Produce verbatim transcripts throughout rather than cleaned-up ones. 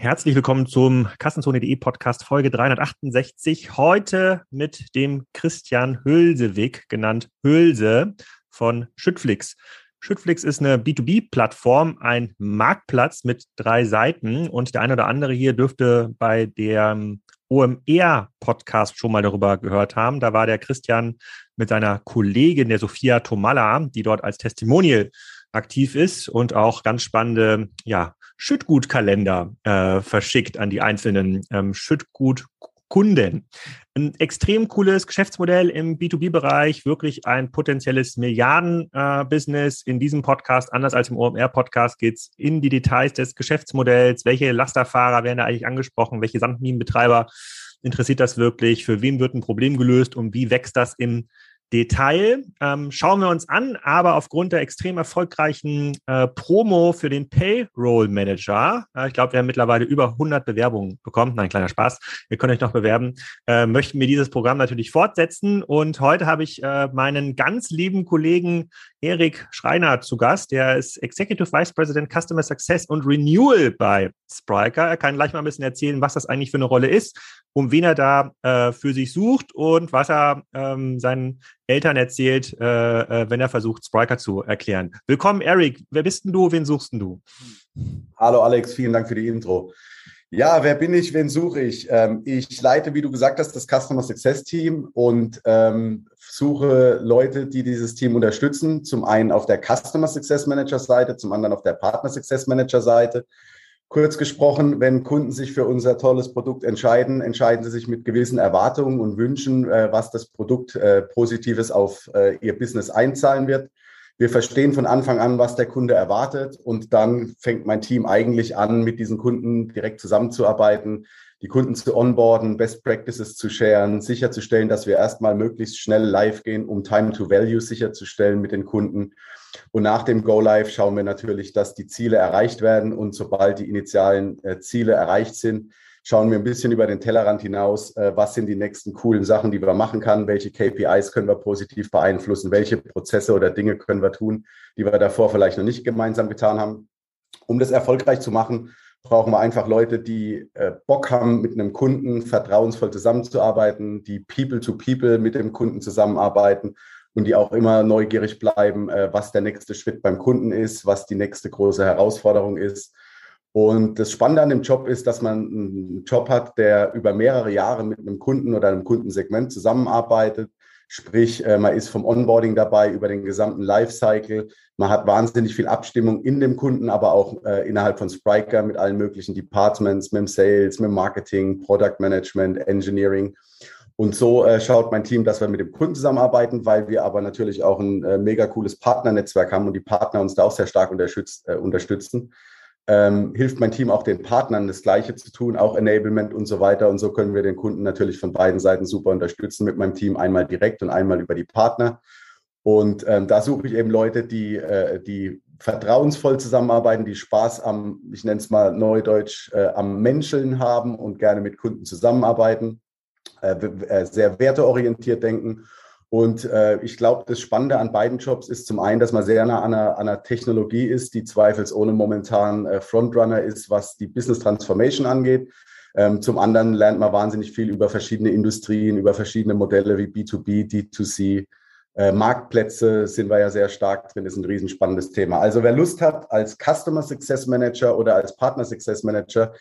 Herzlich willkommen zum kassenzone.de Podcast Folge dreihundertachtundsechzig. Heute mit dem Christian Hülsewig, genannt Hülse, von Schüttflix. Schüttflix ist eine B zwei B Plattform, ein Marktplatz mit drei Seiten, und der eine oder andere hier dürfte bei der O M R Podcast schon mal darüber gehört haben. Da war der Christian mit seiner Kollegin, der Sophia Thomalla, die dort als Testimonial aktiv ist und auch ganz spannende ja, Schüttgutkalender äh, verschickt an die einzelnen ähm, Schüttgutkunden. Ein extrem cooles Geschäftsmodell im B zwei B Bereich, wirklich ein potenzielles Milliarden-Business. In diesem Podcast, anders als im O M R Podcast, geht es in die Details des Geschäftsmodells. Welche Lasterfahrer werden da eigentlich angesprochen? Welche Sandminenbetreiber interessiert das wirklich? Für wen wird ein Problem gelöst? Und wie wächst das im Detail ähm, schauen wir uns an, aber aufgrund der extrem erfolgreichen äh, Promo für den Payroll Manager, äh, ich glaube, wir haben mittlerweile über hundert Bewerbungen bekommen, nein, kleiner Spaß, ihr könnt euch noch bewerben, äh, möchten wir dieses Programm natürlich fortsetzen, und heute habe ich äh, meinen ganz lieben Kollegen Erik Schreiner zu Gast. Der ist Executive Vice President Customer Success und Renewal bei Spryker. Er kann gleich mal ein bisschen erzählen, was das eigentlich für eine Rolle ist, um wen er da äh, für sich sucht und was er ähm, seinen Eltern erzählt, äh, äh, wenn er versucht, Spryker zu erklären. Willkommen, Erik. Wer bist denn du? Wen suchst denn du? Hallo, Alex. Vielen Dank für die Intro. Ja, wer bin ich? Wen suche ich? Ähm, ich leite, wie du gesagt hast, das Customer Success Team und ähm, suche Leute, die dieses Team unterstützen. Zum einen auf der Customer Success Manager Seite, zum anderen auf der Partner Success Manager Seite. Kurz gesprochen, wenn Kunden sich für unser tolles Produkt entscheiden, entscheiden sie sich mit gewissen Erwartungen und Wünschen, was das Produkt Positives auf ihr Business einzahlen wird. Wir verstehen von Anfang an, was der Kunde erwartet, und dann fängt mein Team eigentlich an, mit diesen Kunden direkt zusammenzuarbeiten, die Kunden zu onboarden, Best Practices zu sharen, sicherzustellen, dass wir erstmal möglichst schnell live gehen, um Time to Value sicherzustellen mit den Kunden. Und nach dem Go-Live schauen wir natürlich, dass die Ziele erreicht werden, und sobald die initialen äh, Ziele erreicht sind, schauen wir ein bisschen über den Tellerrand hinaus, äh, was sind die nächsten coolen Sachen, die wir machen können, welche K P Is können wir positiv beeinflussen, welche Prozesse oder Dinge können wir tun, die wir davor vielleicht noch nicht gemeinsam getan haben. Um das erfolgreich zu machen, brauchen wir einfach Leute, die äh, Bock haben, mit einem Kunden vertrauensvoll zusammenzuarbeiten, die People-to-People mit dem Kunden zusammenarbeiten, und die auch immer neugierig bleiben, was der nächste Schritt beim Kunden ist, was die nächste große Herausforderung ist. Und das Spannende an dem Job ist, dass man einen Job hat, der über mehrere Jahre mit einem Kunden oder einem Kundensegment zusammenarbeitet. Sprich, man ist vom Onboarding dabei über den gesamten Lifecycle. Man hat wahnsinnig viel Abstimmung in dem Kunden, aber auch innerhalb von Spryker mit allen möglichen Departments, mit dem Sales, mit dem Marketing, Product Management, Engineering. Und so äh, schaut mein Team, dass wir mit dem Kunden zusammenarbeiten, weil wir aber natürlich auch ein äh, mega cooles Partnernetzwerk haben und die Partner uns da auch sehr stark unterstützt, äh, unterstützen. Ähm, hilft mein Team auch den Partnern, das Gleiche zu tun, auch Enablement und so weiter. Und so können wir den Kunden natürlich von beiden Seiten super unterstützen mit meinem Team, einmal direkt und einmal über die Partner. Und ähm, da suche ich eben Leute, die, äh, die vertrauensvoll zusammenarbeiten, die Spaß am, ich nenne es mal neudeutsch, äh, am Menscheln haben und gerne mit Kunden zusammenarbeiten, sehr werteorientiert denken. Und äh, ich glaube, das Spannende an beiden Jobs ist zum einen, dass man sehr nah an einer, an einer Technologie ist, die zweifelsohne momentan äh, Frontrunner ist, was die Business Transformation angeht. Ähm, zum anderen lernt man wahnsinnig viel über verschiedene Industrien, über verschiedene Modelle wie B zwei B, D zwei C. Äh, Marktplätze sind wir ja sehr stark drin, ist ein riesen spannendes Thema. Also wer Lust hat, als Customer Success Manager oder als Partner Success Manager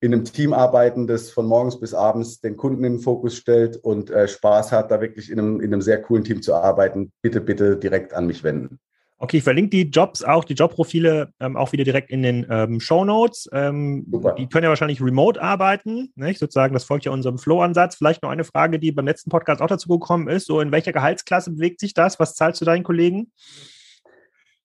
in einem Team arbeiten, das von morgens bis abends den Kunden in den Fokus stellt und äh, Spaß hat, da wirklich in einem, in einem sehr coolen Team zu arbeiten, bitte, bitte direkt an mich wenden. Okay, ich verlinke die Jobs auch, die Jobprofile ähm, auch wieder direkt in den ähm, Shownotes. Ähm, die können ja wahrscheinlich remote arbeiten, nicht? Sozusagen, das folgt ja unserem Flow-Ansatz. Vielleicht noch eine Frage, die beim letzten Podcast auch dazu gekommen ist, so in welcher Gehaltsklasse bewegt sich das? Was zahlst du deinen Kollegen?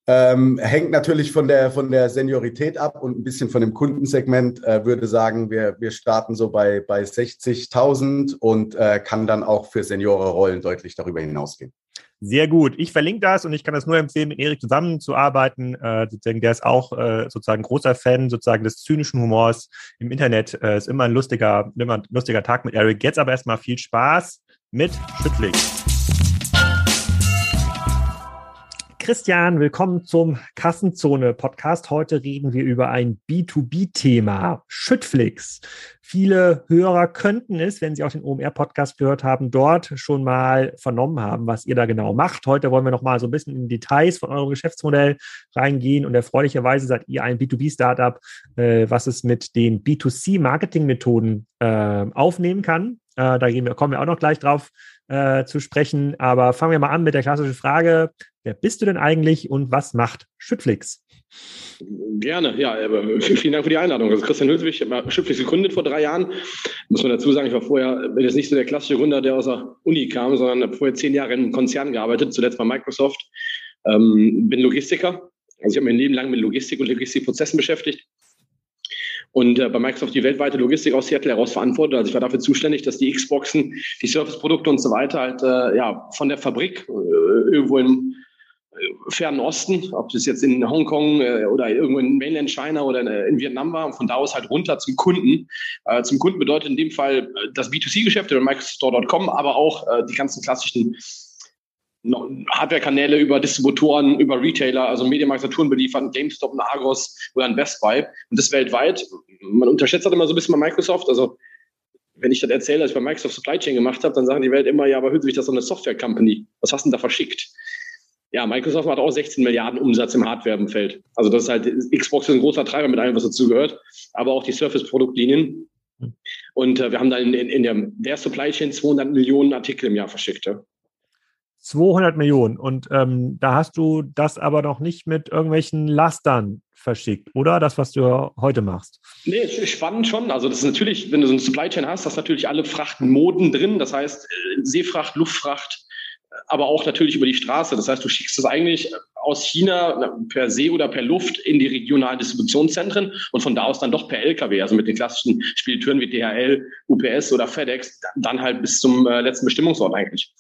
Ähm, hängt natürlich von der, von der Seniorität ab und ein bisschen von dem Kundensegment. Äh, würde sagen, wir, wir starten so bei, bei sechzigtausend und äh, kann dann auch für Seniorenrollen deutlich darüber hinausgehen. Sehr gut. Ich verlinke das, und ich kann das nur empfehlen, mit Erik zusammenzuarbeiten. Äh, der ist auch äh, sozusagen großer Fan sozusagen des zynischen Humors im Internet. Äh, ist immer ein lustiger, immer ein lustiger Tag mit Erik. Jetzt aber erstmal viel Spaß mit Schüttflix. Christian, willkommen zum Kassenzone-Podcast. Heute reden wir über ein B zwei B Thema, Schüttflix. Viele Hörer könnten es, wenn sie auch den O M R Podcast gehört haben, dort schon mal vernommen haben, was ihr da genau macht. Heute wollen wir noch mal so ein bisschen in Details von eurem Geschäftsmodell reingehen und erfreulicherweise seid ihr ein B zwei B Startup, äh, was es mit den B zwei C Marketing Methoden äh, aufnehmen kann. Äh, da gehen wir, kommen wir auch noch gleich drauf äh, zu sprechen. Aber fangen wir mal an mit der klassischen Frage, wer bist du denn eigentlich und was macht Schüttflix? Gerne, ja, vielen Dank für die Einladung. Also Christian Hülsewig, ich habe Schüttflix gegründet vor drei Jahren. Muss man dazu sagen, ich war vorher, bin jetzt nicht so der klassische Gründer, der aus der Uni kam, sondern habe vorher zehn Jahre in einem Konzern gearbeitet, zuletzt bei Microsoft. Ähm, bin Logistiker, also ich habe mein Leben lang mit Logistik und Logistikprozessen beschäftigt. Und äh, bei Microsoft die weltweite Logistik aus Seattle heraus verantwortet. Also ich war dafür zuständig, dass die Xboxen, die Surface-Produkte und so weiter halt äh, ja von der Fabrik äh, irgendwo im äh, Fernen Osten, ob das jetzt in Hongkong äh, oder irgendwo in Mainland China oder in, äh, in Vietnam war, und von da aus halt runter zum Kunden. Äh, zum Kunden bedeutet in dem Fall das B zwei C Geschäft über Microsoft Store Punkt com, aber auch äh, die ganzen klassischen Hardware-Kanäle über Distributoren, über Retailer, also Mediamarkt, Saturn beliefern, GameStop, eine Argos oder ein Best Buy. Und das weltweit. Man unterschätzt das immer so ein bisschen bei Microsoft. Also wenn ich das erzähle, dass ich bei Microsoft Supply Chain gemacht habe, dann sagen die Welt immer, ja, aber hört sich das so eine Software-Company. Was hast du denn da verschickt? Ja, Microsoft macht auch sechzehn Milliarden Umsatz im Hardware-Umfeld. Also das ist halt, Xbox ist ein großer Treiber mit allem, was dazu gehört. Aber auch die Surface-Produktlinien. Und äh, wir haben dann in, in, in der, der Supply Chain zweihundert Millionen Artikel im Jahr verschickt, ja. zweihundert Millionen. Und ähm, da hast du das aber noch nicht mit irgendwelchen Lastern verschickt, oder? Das, was du heute machst. Nee, spannend schon. Also das ist natürlich, wenn du so eine Supply Chain hast, hast natürlich alle Frachtmoden drin. Das heißt Seefracht, Luftfracht, aber auch natürlich über die Straße. Das heißt, du schickst es eigentlich aus China per See oder per Luft in die regionalen Distributionszentren und von da aus dann doch per L K W, also mit den klassischen Spediteuren wie D H L, U P S oder FedEx, dann halt bis zum äh, letzten Bestimmungsort eigentlich.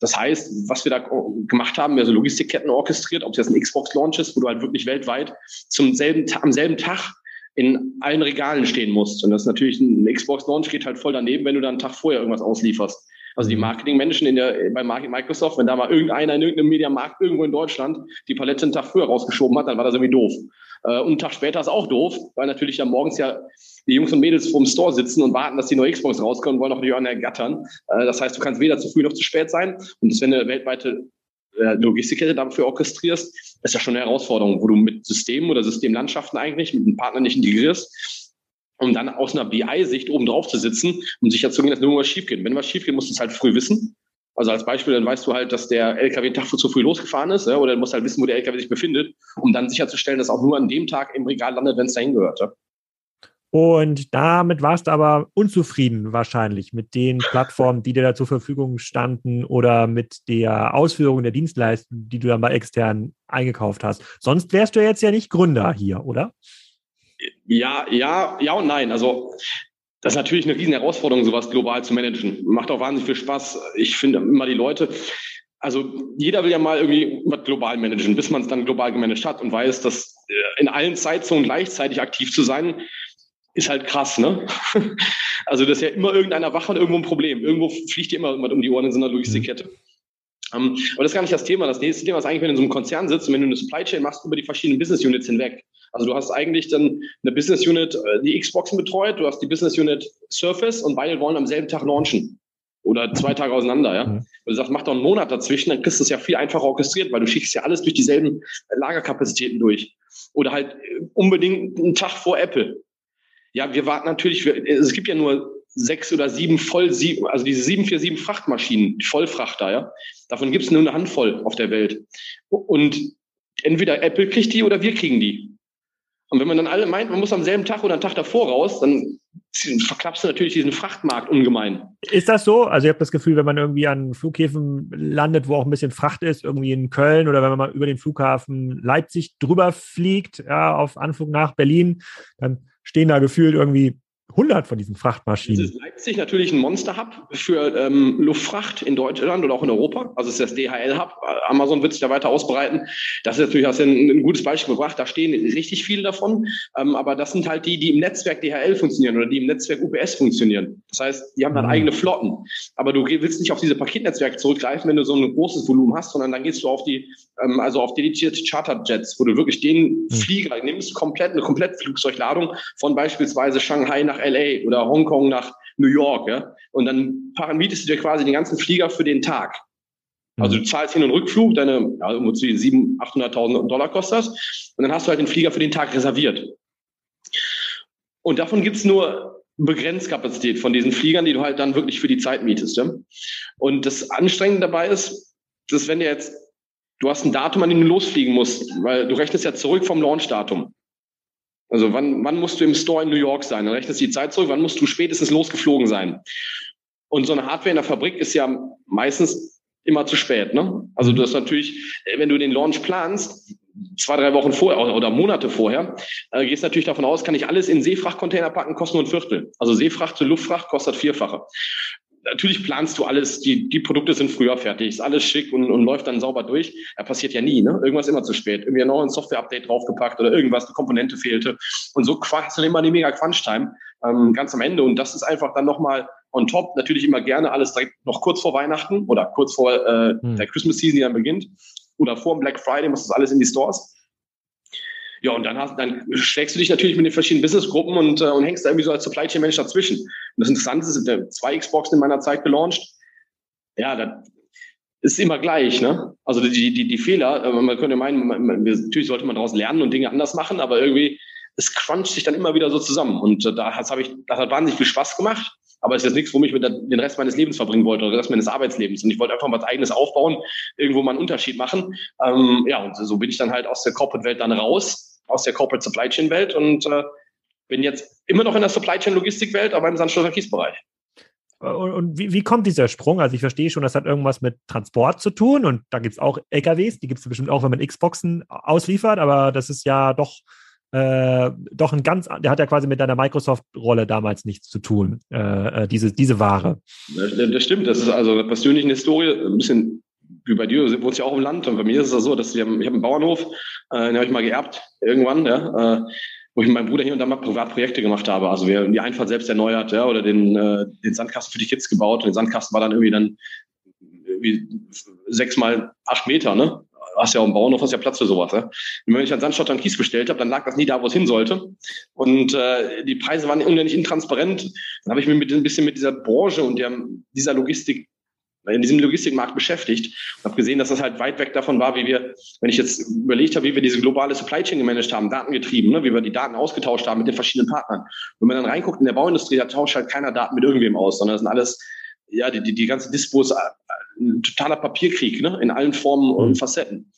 Das heißt, was wir da gemacht haben, also Logistikketten orchestriert, ob es jetzt ein Xbox-Launch ist, wo du halt wirklich weltweit zum selben, am selben Tag in allen Regalen stehen musst. Und das ist natürlich, ein Xbox-Launch geht halt voll daneben, wenn du da einen Tag vorher irgendwas auslieferst. Also die Marketingmenschen in der, bei Microsoft, wenn da mal irgendeiner in irgendeinem Mediamarkt irgendwo in Deutschland die Palette einen Tag früher rausgeschoben hat, dann war das irgendwie doof. Und einen Tag später ist auch doof, weil natürlich ja morgens ja die Jungs und Mädels vorm Store sitzen und warten, dass die neue Xbox rauskommt und wollen auch die anderen ergattern. Das heißt, du kannst weder zu früh noch zu spät sein. Und das, wenn du eine weltweite Logistikkette dafür orchestrierst, ist ja schon eine Herausforderung, wo du mit Systemen oder Systemlandschaften eigentlich mit einem Partner nicht integrierst, um dann aus einer B I Sicht oben drauf zu sitzen, um sicherzugehen, dass nur was schief geht. Wenn was schief geht, musst du es halt früh wissen. Also als Beispiel, dann weißt du halt, dass der L K W einen Tag zu früh losgefahren ist, oder du musst halt wissen, wo der L K W sich befindet, um dann sicherzustellen, dass auch nur an dem Tag im Regal landet, wenn es dahin gehört. Und damit warst du aber unzufrieden wahrscheinlich mit den Plattformen, die dir da zur Verfügung standen oder mit der Ausführung der Dienstleistung, die du dann bei externen eingekauft hast. Sonst wärst du jetzt ja nicht Gründer hier, oder? Ja, ja, ja und nein. Also das ist natürlich eine riesen Herausforderung, sowas global zu managen. Macht auch wahnsinnig viel Spaß. Ich finde immer die Leute, also jeder will ja mal irgendwie was global managen, bis man es dann global gemanagt hat und weiß, dass in allen Zeitzonen gleichzeitig aktiv zu sein, ist halt krass, ne? Also das ist ja immer irgendeiner wach und irgendwo ein Problem. Irgendwo fliegt dir immer irgendwas um die Ohren in so einer Logistikkette. Um, aber das ist gar nicht das Thema. Das nächste Thema ist eigentlich, wenn du in so einem Konzern sitzt und wenn du eine Supply Chain machst, über die verschiedenen Business Units hinweg. Also du hast eigentlich dann eine Business Unit, die Xboxen betreut, du hast die Business Unit Surface und beide wollen am selben Tag launchen. Oder zwei Tage auseinander, ja. Wenn du sagst, mach doch einen Monat dazwischen, dann kriegst du es ja viel einfacher orchestriert, weil du schickst ja alles durch dieselben Lagerkapazitäten durch. Oder halt unbedingt einen Tag vor Apple. Ja, wir warten natürlich, es gibt ja nur sechs oder sieben voll, also diese sieben vier sieben Frachtmaschinen, Vollfrachter, ja. Davon gibt es nur eine Handvoll auf der Welt. Und entweder Apple kriegt die oder wir kriegen die. Und wenn man dann alle meint, man muss am selben Tag oder einen Tag davor raus, dann verklappst du natürlich diesen Frachtmarkt ungemein. Ist das so? Also ich habe das Gefühl, wenn man irgendwie an Flughäfen landet, wo auch ein bisschen Fracht ist, irgendwie in Köln oder wenn man mal über den Flughafen Leipzig drüber fliegt, ja, auf Anflug nach Berlin, dann stehen da gefühlt irgendwie hundert von diesen Frachtmaschinen. Jetzt ist Leipzig natürlich ein Monster-Hub für ähm, Luftfracht in Deutschland oder auch in Europa. Also es ist das D H L-Hub. Amazon wird sich da weiter ausbreiten. Das ist natürlich, hast du ein, ein gutes Beispiel gebracht. Da stehen richtig viele davon. Ähm, aber das sind halt die, die im Netzwerk D H L funktionieren oder die im Netzwerk U P S funktionieren. Das heißt, die haben dann mhm. eigene Flotten. Aber du willst nicht auf diese Paketnetzwerke zurückgreifen, wenn du so ein großes Volumen hast, sondern dann gehst du auf die, ähm, also auf dedizierte Charterjets, wo du wirklich den mhm. Flieger nimmst, komplett, eine komplett Flugzeugladung von beispielsweise Shanghai nach L A oder Hongkong nach New York, ja? Und dann mietest du dir quasi den ganzen Flieger für den Tag. Also du zahlst Hin- und Rückflug, deine, ja, irgendwo zwischen siebenhunderttausend, achthunderttausend Dollar kostet das, und dann hast du halt den Flieger für den Tag reserviert. Und davon gibt es nur Begrenzkapazität von diesen Fliegern, die du halt dann wirklich für die Zeit mietest. Ja? Und das Anstrengende dabei ist, dass wenn du jetzt, du hast ein Datum, an dem du losfliegen musst, weil du rechnest ja zurück vom Launchdatum. Also wann, wann musst du im Store in New York sein? Dann rechnest du die Zeit zurück, wann musst du spätestens losgeflogen sein? Und so eine Hardware in der Fabrik ist ja meistens immer zu spät, ne? Also du hast natürlich, wenn du den Launch planst, zwei, drei Wochen vorher oder Monate vorher, äh, gehst natürlich davon aus, kann ich alles in Seefrachtcontainer packen, kostet nur ein Viertel. Also Seefracht zu Luftfracht kostet Vierfache. Natürlich planst du alles, die, die Produkte sind früher fertig, ist alles schick und, und läuft dann sauber durch. Ja, passiert ja nie, ne? Irgendwas immer zu spät. Irgendwie noch ein Software-Update draufgepackt oder irgendwas, eine Komponente fehlte. Und so hast du immer die mega Crunch-Time ähm, ganz am Ende. Und das ist einfach dann nochmal on top. Natürlich immer gerne alles direkt noch kurz vor Weihnachten oder kurz vor äh, hm. der Christmas-Season, die dann beginnt. Oder vor dem Black Friday musst du das alles in die Stores. Ja, und dann, hast, dann schlägst du dich natürlich mit den verschiedenen Businessgruppen und, äh, und hängst da irgendwie so als Supply Chain Manager dazwischen. Und das Interessante ist, ich habe zwei Xboxen in meiner Zeit gelauncht. Ja, das ist immer gleich, ne? Also die, die, die Fehler, äh, man könnte meinen, man, man, natürlich sollte man daraus lernen und Dinge anders machen, aber irgendwie, es cruncht sich dann immer wieder so zusammen. Und äh, da habe ich, das hat wahnsinnig viel Spaß gemacht. Aber es ist jetzt nichts, wo ich mit der, den Rest meines Lebens verbringen wollte oder den Rest meines Arbeitslebens. Und ich wollte einfach mal was Eigenes aufbauen, irgendwo mal einen Unterschied machen. Ähm, ja, und so bin ich dann halt aus der Corporate-Welt dann raus, aus der Corporate-Supply-Chain-Welt und äh, bin jetzt immer noch in der Supply-Chain-Logistik-Welt, aber im Sandstoff-Kies-Bereich. Und, und wie, wie kommt dieser Sprung? Also ich verstehe schon, das hat irgendwas mit Transport zu tun und da gibt es auch L K Ws, die gibt es bestimmt auch, wenn man Xboxen ausliefert, aber das ist ja doch... Äh, doch ein ganz, der hat ja quasi mit deiner Microsoft-Rolle damals nichts zu tun, äh, diese, diese Ware. Das stimmt, das ist also der persönlichen Historie, ein bisschen wie bei dir, wohnst ja auch im Land und bei mir ist es das so, dass wir haben, ich habe einen Bauernhof, äh, den habe ich mal geerbt, irgendwann, ja, äh, wo ich mit meinem Bruder hier und da mal Privatprojekte gemacht habe, also wir haben die Einfahrt selbst erneuert, ja, oder den, äh, den Sandkasten für die Kids gebaut und der Sandkasten war dann irgendwie dann irgendwie sechs mal acht Meter, ne? Hast ja auch im Bauernhof, hast ja Platz für sowas. Ne? Wenn ich an Sandstoff und Kies bestellt habe, dann lag das nie da, wo es hin sollte. Und äh, die Preise waren unendlich intransparent. Dann habe ich mich mit, ein bisschen mit dieser Branche und der, dieser Logistik, in diesem Logistikmarkt beschäftigt und habe gesehen, dass das halt weit weg davon war, wie wir, wenn ich jetzt überlegt habe, wie wir diese globale Supply Chain gemanagt haben, datengetrieben, ne? Wie wir die Daten ausgetauscht haben mit den verschiedenen Partnern. Wenn man dann reinguckt in der Bauindustrie, da tauscht halt keiner Daten mit irgendwem aus, sondern das sind alles, ja, die, die, die ganzen Dispos, ein totaler Papierkrieg, ne? In allen Formen und Facetten.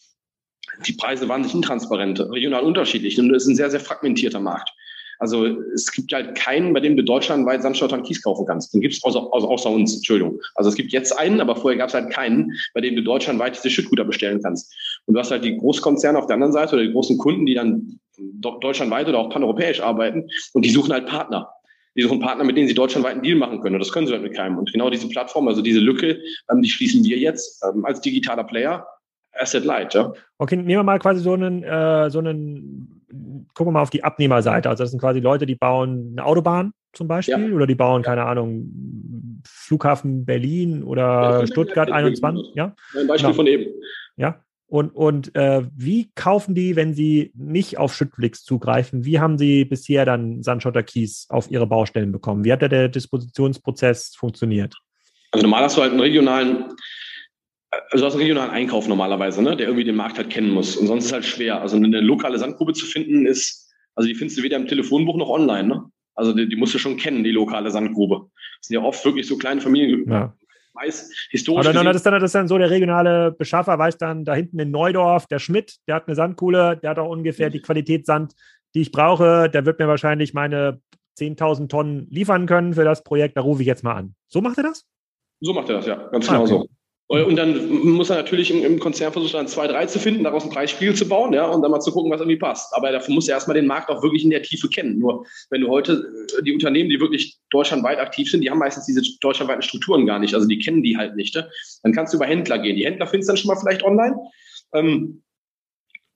Die Preise waren nicht intransparent, regional unterschiedlich und es ist ein sehr, sehr fragmentierter Markt. Also es gibt halt keinen, bei dem du deutschlandweit Sandstoff und Kies kaufen kannst. Den gibt es außer, außer, außer uns, Entschuldigung. Also es gibt jetzt einen, aber vorher gab es halt keinen, bei dem du deutschlandweit diese Schüttgüter bestellen kannst. Und du hast halt die Großkonzerne auf der anderen Seite oder die großen Kunden, die dann deutschlandweit oder auch paneuropäisch arbeiten und die suchen halt Partner. Die suchen Partner, mit denen sie deutschlandweit einen Deal machen können. Und das können sie halt mit keinem. Und genau diese Plattform, also diese Lücke, die schließen wir jetzt als digitaler Player. Asset Light, ja. Okay, nehmen wir mal quasi so einen, äh, so einen, gucken wir mal auf die Abnehmerseite. Also das sind quasi Leute, die bauen eine Autobahn zum Beispiel, ja, oder die bauen, keine Ahnung, Flughafen Berlin oder ja, Stuttgart einundzwanzig. Ja? Ein Beispiel, genau, von eben. Ja. Und, und äh, wie kaufen die, wenn sie nicht auf Schüttflix zugreifen? Wie haben sie bisher dann Sandschotter Kies auf ihre Baustellen bekommen? Wie hat da der Dispositionsprozess funktioniert? Also normal hast du halt einen regionalen, also du hast einen regionalen Einkauf normalerweise, ne, der irgendwie den Markt halt kennen muss. Und sonst ist es halt schwer. Also eine lokale Sandgrube zu finden ist, also die findest du weder im Telefonbuch noch online, ne? Also die, die musst du schon kennen, die lokale Sandgrube. Das sind ja oft wirklich so kleine Familien. Ja. Weiß, historisch. Oder das, das ist dann so, der regionale Beschaffer weiß dann, da hinten in Neudorf, der Schmidt, der hat eine Sandkuhle, der hat auch ungefähr die Qualität Sand, die ich brauche, der wird mir wahrscheinlich meine zehntausend Tonnen liefern können für das Projekt, da rufe ich jetzt mal an. So macht er das? So macht er das, ja, ganz ah, genau okay. so. Und dann muss er natürlich im, im Konzern versuchen, dann zwei, drei zu finden, daraus ein Preisspiegel zu bauen, ja, und dann mal zu gucken, was irgendwie passt. Aber dafür musst du erstmal den Markt auch wirklich in der Tiefe kennen. Nur wenn du heute die Unternehmen, die wirklich deutschlandweit aktiv sind, die haben meistens diese deutschlandweiten Strukturen gar nicht. Also die kennen die halt nicht. Ne? Dann kannst du über Händler gehen. Die Händler findest du dann schon mal vielleicht online. Ähm,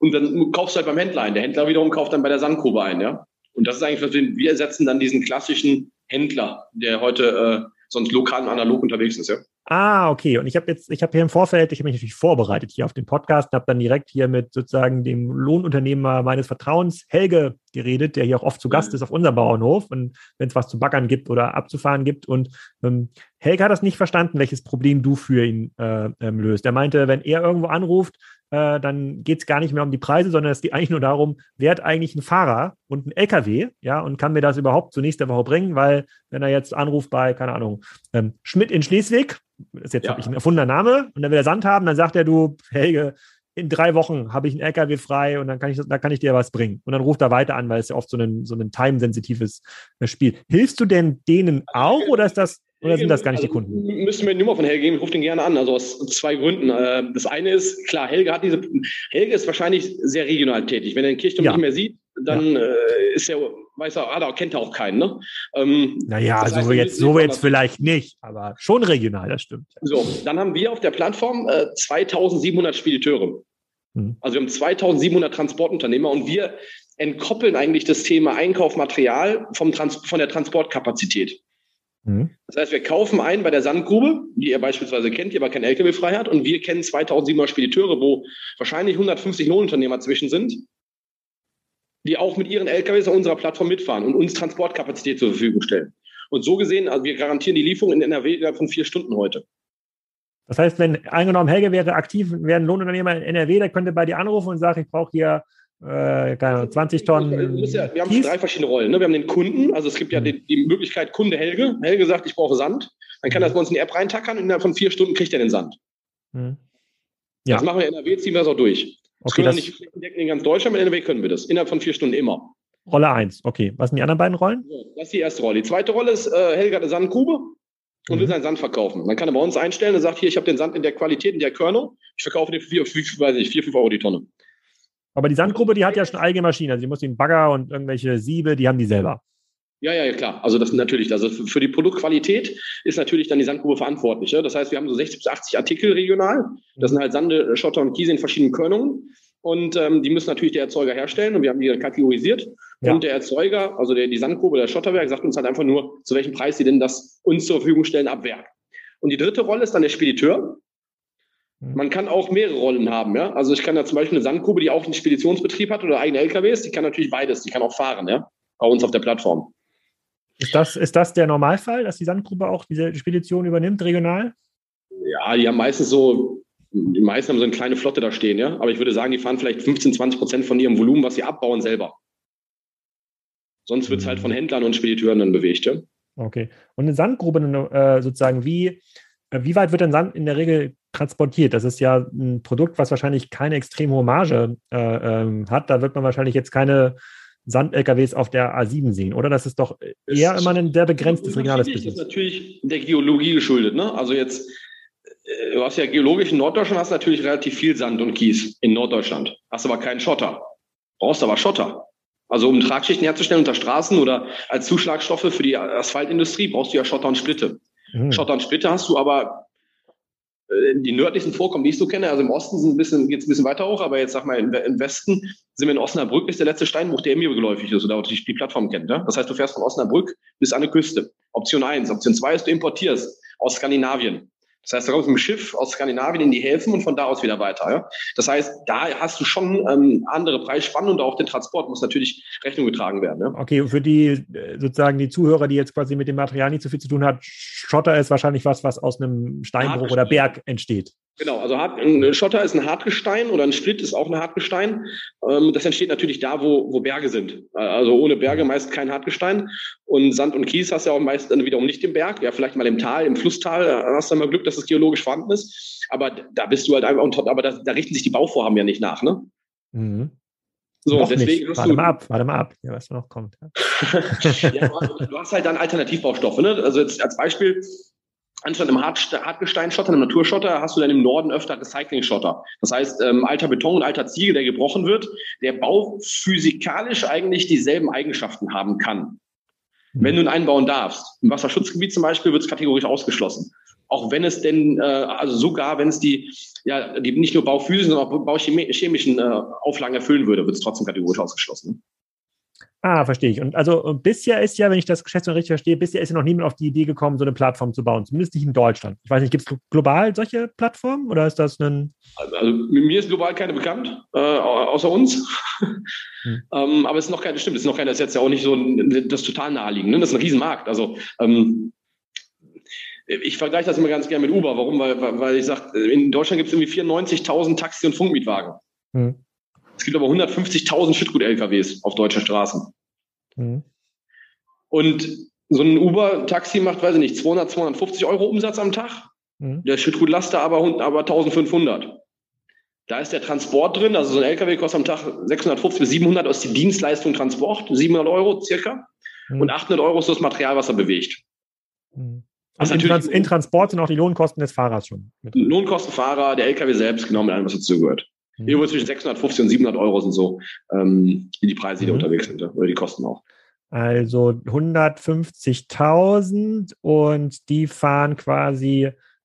und dann kaufst du halt beim Händler ein. Der Händler wiederum kauft dann bei der Sandgrube ein. Ja? Und das ist eigentlich, was wir, wir ersetzen dann diesen klassischen Händler, der heute äh, sonst lokal und analog unterwegs ist, ja. Ah, okay. Und ich habe jetzt, ich habe hier im Vorfeld, ich habe mich natürlich vorbereitet hier auf den Podcast und habe dann direkt hier mit sozusagen dem Lohnunternehmer meines Vertrauens, Helge, geredet, der hier auch oft zu Gast ist auf unserem Bauernhof und wenn es was zu backern gibt oder abzufahren gibt. Und ähm, Helge hat das nicht verstanden, welches Problem du für ihn äh, ähm, löst. Er meinte, wenn er irgendwo anruft, äh, dann geht es gar nicht mehr um die Preise, sondern es geht eigentlich nur darum, wer hat eigentlich einen Fahrer und einen L K W, ja, und kann mir das überhaupt zur nächsten Woche bringen, weil wenn er jetzt anruft bei, keine Ahnung, ähm, Schmidt in Schleswig, ist jetzt ja. Ein erfundener Name, und dann will er Sand haben, dann sagt er, du, Helge, in drei Wochen habe ich einen L K W frei und dann kann ich, da kann ich dir was bringen. Und dann ruft er weiter an, weil es ja oft so ein, so ein time-sensitives Spiel. Hilfst du denn denen auch oder ist das, oder sind das gar nicht die Kunden? Also, müssen wir die Nummer von Helge geben, ich rufe den gerne an, also aus zwei Gründen. Das eine ist, klar, Helge hat diese, Helge ist wahrscheinlich sehr regional tätig. Wenn er den Kirchturm ja. nicht mehr sieht, dann ja. äh, ist er, weiß er, ah, da kennt er auch keinen, ne? Ähm, naja, das heißt, so jetzt, so jetzt vielleicht nicht, aber schon regional, das stimmt. So, dann haben wir auf der Plattform äh, zweitausendsiebenhundert Spediteure. Mhm. Also wir haben zweitausendsiebenhundert Transportunternehmer und wir entkoppeln eigentlich das Thema Einkaufmaterial vom Trans- von der Transportkapazität. Mhm. Das heißt, wir kaufen ein bei der Sandgrube, die ihr beispielsweise kennt, die aber kein L K W frei hat, und wir kennen zweitausendsiebenhundert Spediteure, wo wahrscheinlich hundertfünfzig Lohnunternehmer zwischen sind, die auch mit ihren L K Ws auf unserer Plattform mitfahren und uns Transportkapazität zur Verfügung stellen. Und so gesehen, also wir garantieren die Lieferung in N R W innerhalb von vier Stunden heute. Das heißt, wenn angenommen Helge wäre aktiv, wäre ein Lohnunternehmer in N R W, der könnte bei dir anrufen und sagen, ich brauche hier äh, keine zwanzig Tonnen. Ja, wir haben Kies. Drei verschiedene Rollen. Ne? Wir haben den Kunden, also es gibt ja die, die Möglichkeit, Kunde Helge. Helge sagt, ich brauche Sand. Dann kann er das bei uns in die App reintackern und innerhalb von vier Stunden kriegt er den Sand. Hm. Ja. Das machen wir in N R W, ziehen wir das auch durch. Das okay, können wir das nicht in ganz Deutschland, mit N R W können wir das. Innerhalb von vier Stunden immer. Rolle eins, okay. Was sind die anderen beiden Rollen? Das ist die erste Rolle. Die zweite Rolle ist, äh, Helga hat eine Sandgrube und mhm. will seinen Sand verkaufen. Dann kann er bei uns einstellen und sagt, hier, ich habe den Sand in der Qualität, in der Körner. Ich verkaufe den für vier, weiß nicht, vier, fünf Euro die Tonne. Aber die Sandgrube, die hat ja schon eigene Maschinen. Also die muss den Bagger und irgendwelche Siebe, die haben die selber. Ja, ja, klar. Also das natürlich, also für die Produktqualität ist natürlich dann die Sandgrube verantwortlich. Ne? Das heißt, wir haben so sechzig bis achtzig Artikel regional. Das sind halt Sande, Schotter und Kiese in verschiedenen Körnungen. Und ähm, die müssen natürlich der Erzeuger herstellen. Und wir haben die dann kategorisiert. Ja. Und der Erzeuger, also der, die Sandgrube oder das Schotterwerk, sagt uns halt einfach nur, zu welchem Preis sie denn das uns zur Verfügung stellen ab Werk. Und die dritte Rolle ist dann der Spediteur. Man kann auch mehrere Rollen haben, ja. Also ich kann da zum Beispiel eine Sandgrube, die auch einen Speditionsbetrieb hat oder eigene L K Ws, die kann natürlich beides. Die kann auch fahren, ja, bei uns auf der Plattform. Ist das, ist das der Normalfall, dass die Sandgrube auch diese Spedition übernimmt, regional? Ja, die haben meistens so, die meisten haben so eine kleine Flotte da stehen, ja. Aber ich würde sagen, die fahren vielleicht fünfzehn, zwanzig Prozent von ihrem Volumen, was sie abbauen, selber. Sonst wird es halt von Händlern und Spediteuren dann bewegt, ja. Okay. Und eine Sandgrube äh, sozusagen, wie, wie weit wird denn Sand in der Regel transportiert? Das ist ja ein Produkt, was wahrscheinlich keine extrem hohe Marge äh, ähm, hat. Da wird man wahrscheinlich jetzt keine Sand-L K Ws auf der A sieben sehen, oder? Das ist doch eher ist immer ein sehr begrenztes regionales Business. Das ist natürlich der Geologie geschuldet, ne? Also jetzt, du hast ja geologisch in Norddeutschland, hast natürlich relativ viel Sand und Kies in Norddeutschland. Hast aber keinen Schotter. Brauchst aber Schotter. Also um Tragschichten herzustellen unter Straßen oder als Zuschlagstoffe für die Asphaltindustrie brauchst du ja Schotter und Splitte. Mhm. Schotter und Splitte hast du aber die nördlichsten Vorkommen, die ich so kenne, also im Osten sind ein bisschen, geht es ein bisschen weiter hoch, aber jetzt sag mal, im Westen sind wir in Osnabrück, ist der letzte Steinbruch, der mir geläufig ist oder die, die Plattform kennt. Ne? Das heißt, du fährst von Osnabrück bis an die Küste. Option eins. Option zwei ist, du importierst aus Skandinavien. Das heißt, du kommst mit dem Schiff aus Skandinavien in die Häfen und von da aus wieder weiter. Ja? Das heißt, da hast du schon ähm, andere Preisspannen und auch den Transport muss natürlich Rechnung getragen werden. Ja? Okay, und für die sozusagen die Zuhörer, die jetzt quasi mit dem Material nicht so viel zu tun hat, Schotter ist wahrscheinlich was, was aus einem Steinbruch oder Berg entsteht. Genau, also ein Schotter ist ein Hartgestein oder ein Splitt ist auch ein Hartgestein. Das entsteht natürlich da, wo, wo Berge sind. Also ohne Berge meist kein Hartgestein. Und Sand und Kies hast du ja auch meist dann wiederum nicht im Berg. Ja, vielleicht mal im Tal, im Flusstal hast du mal Glück, dass es geologisch vorhanden ist. Aber da bist du halt einfach on top. Aber da, da richten sich die Bauvorhaben ja nicht nach, ne? Mhm. So, deswegen hast warte du, mal ab, warte mal ab, ja, was noch kommt. Ja. Ja, du hast halt dann Alternativbaustoffe, ne? Also jetzt als Beispiel. Anstatt im Hartgesteinschotter, im Naturschotter, hast du dann im Norden öfter Recyclingschotter. Das heißt, ähm, alter Beton und alter Ziegel, der gebrochen wird, der bauphysikalisch eigentlich dieselben Eigenschaften haben kann. Wenn du ihn einbauen darfst, im Wasserschutzgebiet zum Beispiel, wird es kategorisch ausgeschlossen. Auch wenn es denn, äh, also sogar wenn es die, ja, die nicht nur bauphysischen, sondern auch bauchemischen äh, Auflagen erfüllen würde, wird es trotzdem kategorisch ausgeschlossen. Ah, verstehe ich. Und also bisher ist ja, wenn ich das Geschäftsmodell richtig verstehe, bisher ist ja noch niemand auf die Idee gekommen, so eine Plattform zu bauen, zumindest nicht in Deutschland. Ich weiß nicht, gibt es global solche Plattformen oder ist das ein... Also mir ist global keine bekannt, äh, außer uns. Hm. ähm, aber es ist noch keine, stimmt, es ist noch keine, das ist jetzt ja auch nicht so ein, das total naheliegend, ne? Das ist ein Riesenmarkt. Also ähm, ich vergleiche das immer ganz gerne mit Uber. Warum? Weil, weil ich sage, in Deutschland gibt es irgendwie vierundneunzigtausend Taxi- und Funkmietwagen. Hm. Es gibt aber hundertfünfzigtausend Schüttgut-L K Ws auf deutschen Straßen. Mhm. Und so ein Uber-Taxi macht, weiß ich nicht, zweihundert, zweihundertfünfzig Euro Umsatz am Tag. Mhm. Der Schüttgut-Laster aber, aber eintausendfünfhundert. Da ist der Transport drin, also so ein L K W kostet am Tag sechshundertfünfzig bis siebenhundert, ist die Dienstleistung Transport, siebenhundert Euro circa. Mhm. Und achthundert Euro ist das Material, was er bewegt. Mhm. Also in, Trans- in Transport sind auch die Lohnkosten des Fahrers schon mit. Lohnkosten, Fahrer, der L K W selbst, genau, mit allem, was dazu gehört. Irgendwo zwischen sechshundertfünfzig und siebenhundert Euro sind so ähm, die Preise, die da mhm. unterwegs sind, oder die Kosten auch. Also hundertfünfzigtausend und die fahren quasi,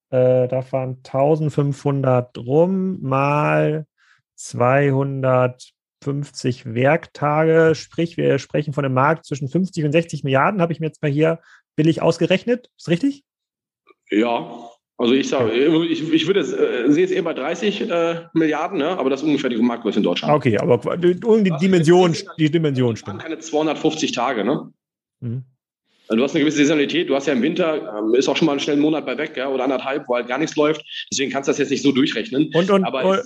äh, da fahren eintausendfünfhundert rum mal zweihundertfünfzig Werktage, sprich wir sprechen von einem Markt zwischen fünfzig und sechzig Milliarden, habe ich mir jetzt mal hier billig ausgerechnet, ist richtig? Ja. Also ich sage, ich, ich würde äh, sehe es eher bei dreißig äh, Milliarden, ne? Aber das ist ungefähr die Marktgröße in Deutschland. Okay, aber die, die Dimension, die Dimension stimmt. Keine zweihundertfünfzig Tage, ne? Mhm. Also du hast eine gewisse Saisonalität, du hast ja im Winter, ähm, ist auch schon mal einen schnellen Monat bei weg, ja, oder anderthalb, weil gar nichts läuft. Deswegen kannst du das jetzt nicht so durchrechnen. Und, und, aber und,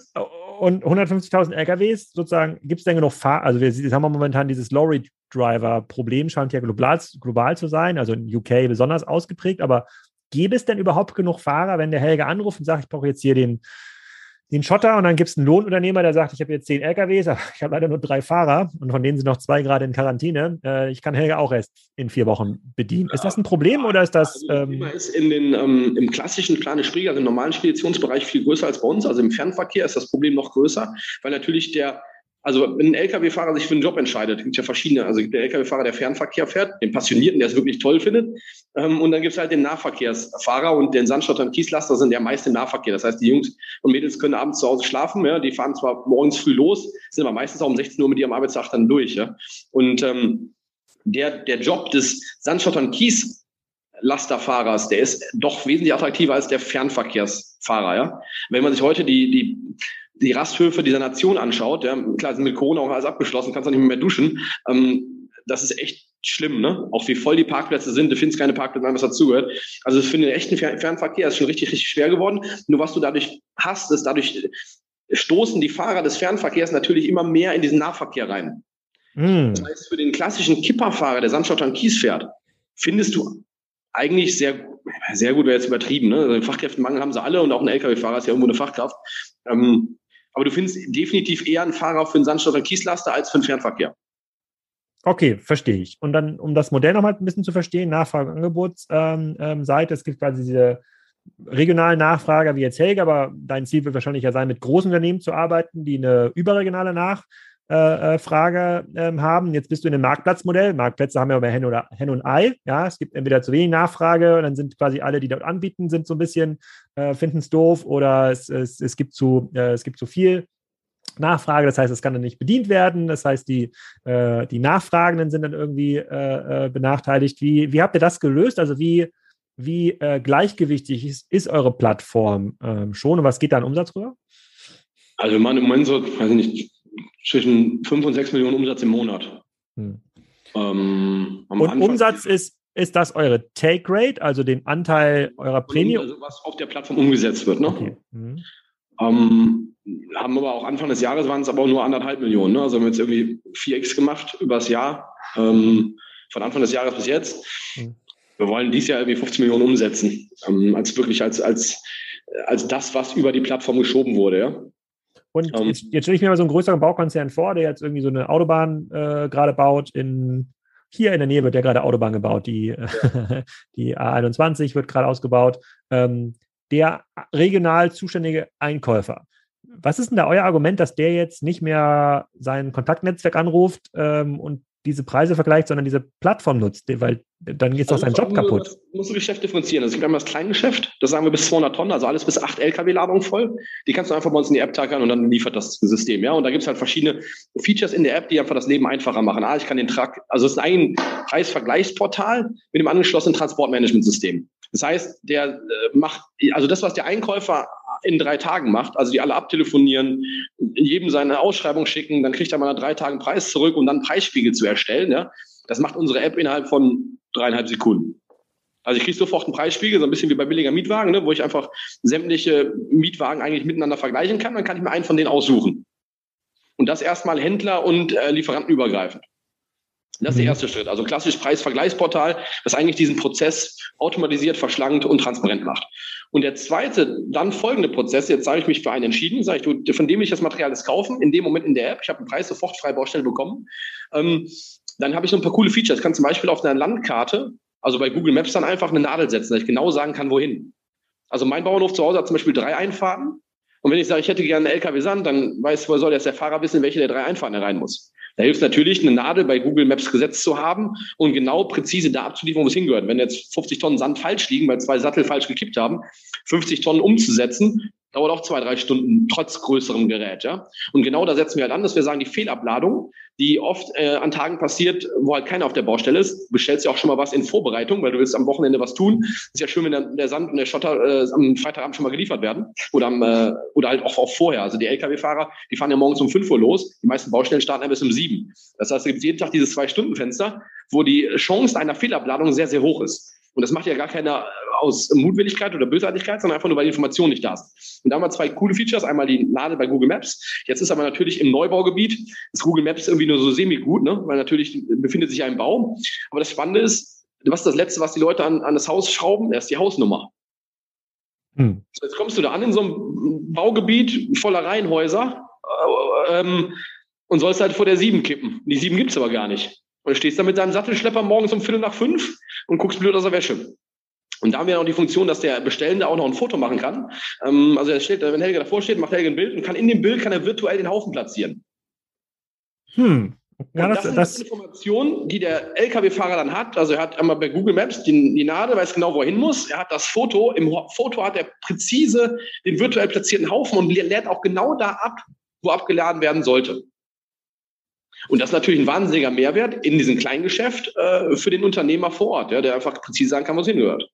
und hundertfünfzigtausend L K Ws sozusagen, gibt es denn genug Fahr... Also wir, wir haben ja momentan dieses Lorry-Driver-Problem, scheint ja global, global zu sein, also in U K besonders ausgeprägt, aber gäbe es denn überhaupt genug Fahrer, wenn der Helge anruft und sagt, ich brauche jetzt hier den, den Schotter, und dann gibt es einen Lohnunternehmer, der sagt, ich habe jetzt zehn L K Ws, aber ich habe leider nur drei Fahrer und von denen sind noch zwei gerade in Quarantäne. Äh, ich kann Helge auch erst in vier Wochen bedienen. Ist das ein Problem oder ist das... Ähm, also das Thema ist in den, ähm, im klassischen Plane Spryker, also im normalen Speditionsbereich, viel größer als bei uns. Also im Fernverkehr ist das Problem noch größer, weil natürlich der... Also wenn ein L K W-Fahrer sich für einen Job entscheidet, gibt es ja verschiedene, also gibt der L K W-Fahrer, der Fernverkehr fährt, den Passionierten, der es wirklich toll findet, ähm, und dann gibt es halt den Nahverkehrsfahrer und den Sandschotter und Kieslaster sind ja meist im Nahverkehr. Das heißt, die Jungs und Mädels können abends zu Hause schlafen, ja, die fahren zwar morgens früh los, sind aber meistens auch um sechzehn Uhr mit ihrem Arbeitstag dann durch. Ja. Und ähm, der, der Job des Sandschotter und Kies Lasterfahrers, der ist doch wesentlich attraktiver als der Fernverkehrsfahrer. Ja? Wenn man sich heute die, die, die Rasthöfe dieser Nation anschaut, ja, klar sind mit Corona auch alles abgeschlossen, kannst auch nicht mehr duschen, ähm, das ist echt schlimm, ne? Auch wie voll die Parkplätze sind, du findest keine Parkplätze, was dazugehört. Also für den echten Fernverkehr ist schon richtig, richtig schwer geworden. Nur was du dadurch hast, ist, dadurch stoßen die Fahrer des Fernverkehrs natürlich immer mehr in diesen Nahverkehr rein. Mm. Das heißt, für den klassischen Kipperfahrer, der Sandschotter und Kies fährt, findest du eigentlich sehr, sehr gut, wäre jetzt übertrieben. Ne? Also Fachkräftemangel haben sie alle und auch ein L K W-Fahrer ist ja irgendwo eine Fachkraft. Ähm, aber du findest definitiv eher einen Fahrer für einen Sandschotter- und Kieslaster als für den Fernverkehr. Okay, verstehe ich. Und dann, um das Modell nochmal ein bisschen zu verstehen, Nachfrage- und Angebotsseite, es gibt quasi diese regionalen Nachfrager wie jetzt Helge, aber dein Ziel wird wahrscheinlich ja sein, mit großen Unternehmen zu arbeiten, die eine überregionale Nach Äh, Frage ähm, haben. Jetzt bist du in einem Marktplatzmodell. Marktplätze haben ja immer Hen oder Hen und Ei. Ja, es gibt entweder zu wenig Nachfrage und dann sind quasi alle, die dort anbieten, sind so ein bisschen, äh, finden es doof, oder es, es, es, gibt zu, äh, es gibt zu viel Nachfrage. Das heißt, es kann dann nicht bedient werden. Das heißt, die, äh, die Nachfragenden sind dann irgendwie äh, äh, benachteiligt. Wie, wie habt ihr das gelöst? Also wie, wie äh, gleichgewichtig ist, ist eure Plattform äh, schon und was geht da an Umsatz rüber? Also man im Moment so, weiß ich nicht, zwischen fünf und sechs Millionen Umsatz im Monat. Hm. Ähm, am und Anfang Umsatz ist, ist das eure Take-Rate, also den Anteil eurer Prämie? Also was auf der Plattform umgesetzt wird. Ne? Okay. Hm. Ähm, haben aber auch Anfang des Jahres waren es aber nur anderthalb Millionen. Ne? Also haben wir jetzt irgendwie vier x gemacht über das Jahr, ähm, von Anfang des Jahres bis jetzt. Hm. Wir wollen dieses Jahr irgendwie fünfzehn Millionen umsetzen, ähm, als wirklich als, als, als das, was über die Plattform geschoben wurde, ja. Und um, jetzt, jetzt stelle ich mir mal so einen größeren Baukonzern vor, der jetzt irgendwie so eine Autobahn äh, gerade baut. In, hier in der Nähe wird ja gerade Autobahn gebaut. Die, ja. die A einundzwanzig wird gerade ausgebaut. ähm, der regional zuständige Einkäufer. Was ist denn da euer Argument, dass der jetzt nicht mehr sein Kontaktnetzwerk anruft ähm, und diese Preise vergleicht, sondern diese Plattform nutzt, weil dann geht es also doch sein Job kaputt. Das, musst du Geschäft differenzieren. Also ich habe mal das Kleingeschäft, das sagen wir bis zweihundert Tonnen, also alles bis acht L K W-Ladungen voll. Die kannst du einfach bei uns in die App tackern und dann liefert das System. Ja? Und da gibt es halt verschiedene Features in der App, die einfach das Leben einfacher machen. Ah, ich kann den Truck, also es ist ein Preisvergleichsportal mit dem angeschlossenen Transportmanagementsystem. Das heißt, der macht, also das, was der Einkäufer in drei Tagen macht, also die alle abtelefonieren, jedem seine Ausschreibung schicken, dann kriegt er mal nach drei Tagen Preis zurück und dann Preisspiegel zu erstellen, ja, das macht unsere App innerhalb von dreieinhalb Sekunden. Also ich kriege sofort einen Preisspiegel, so ein bisschen wie bei billiger Mietwagen, ne, wo ich einfach sämtliche Mietwagen eigentlich miteinander vergleichen kann, dann kann ich mir einen von denen aussuchen. Und das erstmal Händler und äh, Lieferanten übergreifend. Das ist der erste Schritt. Also klassisch Preisvergleichsportal, das eigentlich diesen Prozess automatisiert, verschlankt und transparent macht. Und der zweite, dann folgende Prozess, jetzt habe ich mich für einen entschieden, sage ich, du, von dem will ich das Material jetzt kaufen, in dem Moment in der App, ich habe einen Preis sofort frei Baustelle bekommen. Ähm, dann habe ich noch ein paar coole Features. Ich kann zum Beispiel auf einer Landkarte, also bei Google Maps dann einfach eine Nadel setzen, dass ich genau sagen kann, wohin. Also mein Bauernhof zu Hause hat zum Beispiel drei Einfahrten. Und wenn ich sage, ich hätte gerne einen L K W-Sand, dann weiß, woher soll jetzt der Fahrer wissen, in welche der drei Einfahrten er rein muss. Da hilft es natürlich, eine Nadel bei Google Maps gesetzt zu haben und genau präzise da abzuliefern, wo es hingehört. Wenn jetzt fünfzig Tonnen Sand falsch liegen, weil zwei Sattel falsch gekippt haben, fünfzig Tonnen umzusetzen, dauert auch zwei, drei Stunden, trotz größerem Gerät. Ja? Und genau da setzen wir halt an, dass wir sagen, die Fehlabladung, die oft äh, an Tagen passiert, wo halt keiner auf der Baustelle ist, bestellst ja auch schon mal was in Vorbereitung, weil du willst am Wochenende was tun. Ist ja schön, wenn der, der Sand und der Schotter äh, am Freitagabend schon mal geliefert werden oder, am, äh, oder halt auch, auch vorher. Also die L K W-Fahrer, die fahren ja morgens um fünf Uhr los, die meisten Baustellen starten ja bis um sieben. Das heißt, es gibt jeden Tag dieses Zwei-Stunden-Fenster, wo die Chance einer Fehlabladung sehr, sehr hoch ist. Und das macht ja gar keiner aus Mutwilligkeit oder Bösartigkeit, sondern einfach nur, weil die Information nicht da ist. Und da haben wir zwei coole Features. Einmal die Nadel bei Google Maps. Jetzt ist aber natürlich im Neubaugebiet, ist Google Maps irgendwie nur so semi-gut, ne? Weil natürlich befindet sich ein Bau. Aber das Spannende ist, was ist das Letzte, was die Leute an, an das Haus schrauben? Das ist die Hausnummer. Hm. So, jetzt kommst du da an in so einem Baugebiet voller Reihenhäuser. Äh, ähm, Und sollst halt vor der sieben kippen. Die sieben gibt's aber gar nicht. Und du stehst da mit deinem Sattelschlepper morgens um Viertel nach fünf und guckst blöd aus der Wäsche. Und da haben wir noch die Funktion, dass der Bestellende auch noch ein Foto machen kann. Ähm, also er steht, wenn Helge davor steht, macht Helge ein Bild und kann in dem Bild kann er virtuell den Haufen platzieren. Hm. Ja, und das, das sind das, die Informationen, die der L K W-Fahrer dann hat. Also er hat einmal bei Google Maps die, die Nadel, weiß genau, wo er hin muss. Er hat das Foto. Im Foto hat er präzise den virtuell platzierten Haufen und lädt auch genau da ab, wo abgeladen werden sollte. Und das ist natürlich ein wahnsinniger Mehrwert in diesem Kleingeschäft äh, für den Unternehmer vor Ort, ja, der einfach präzise sagen kann, wo es hingehört.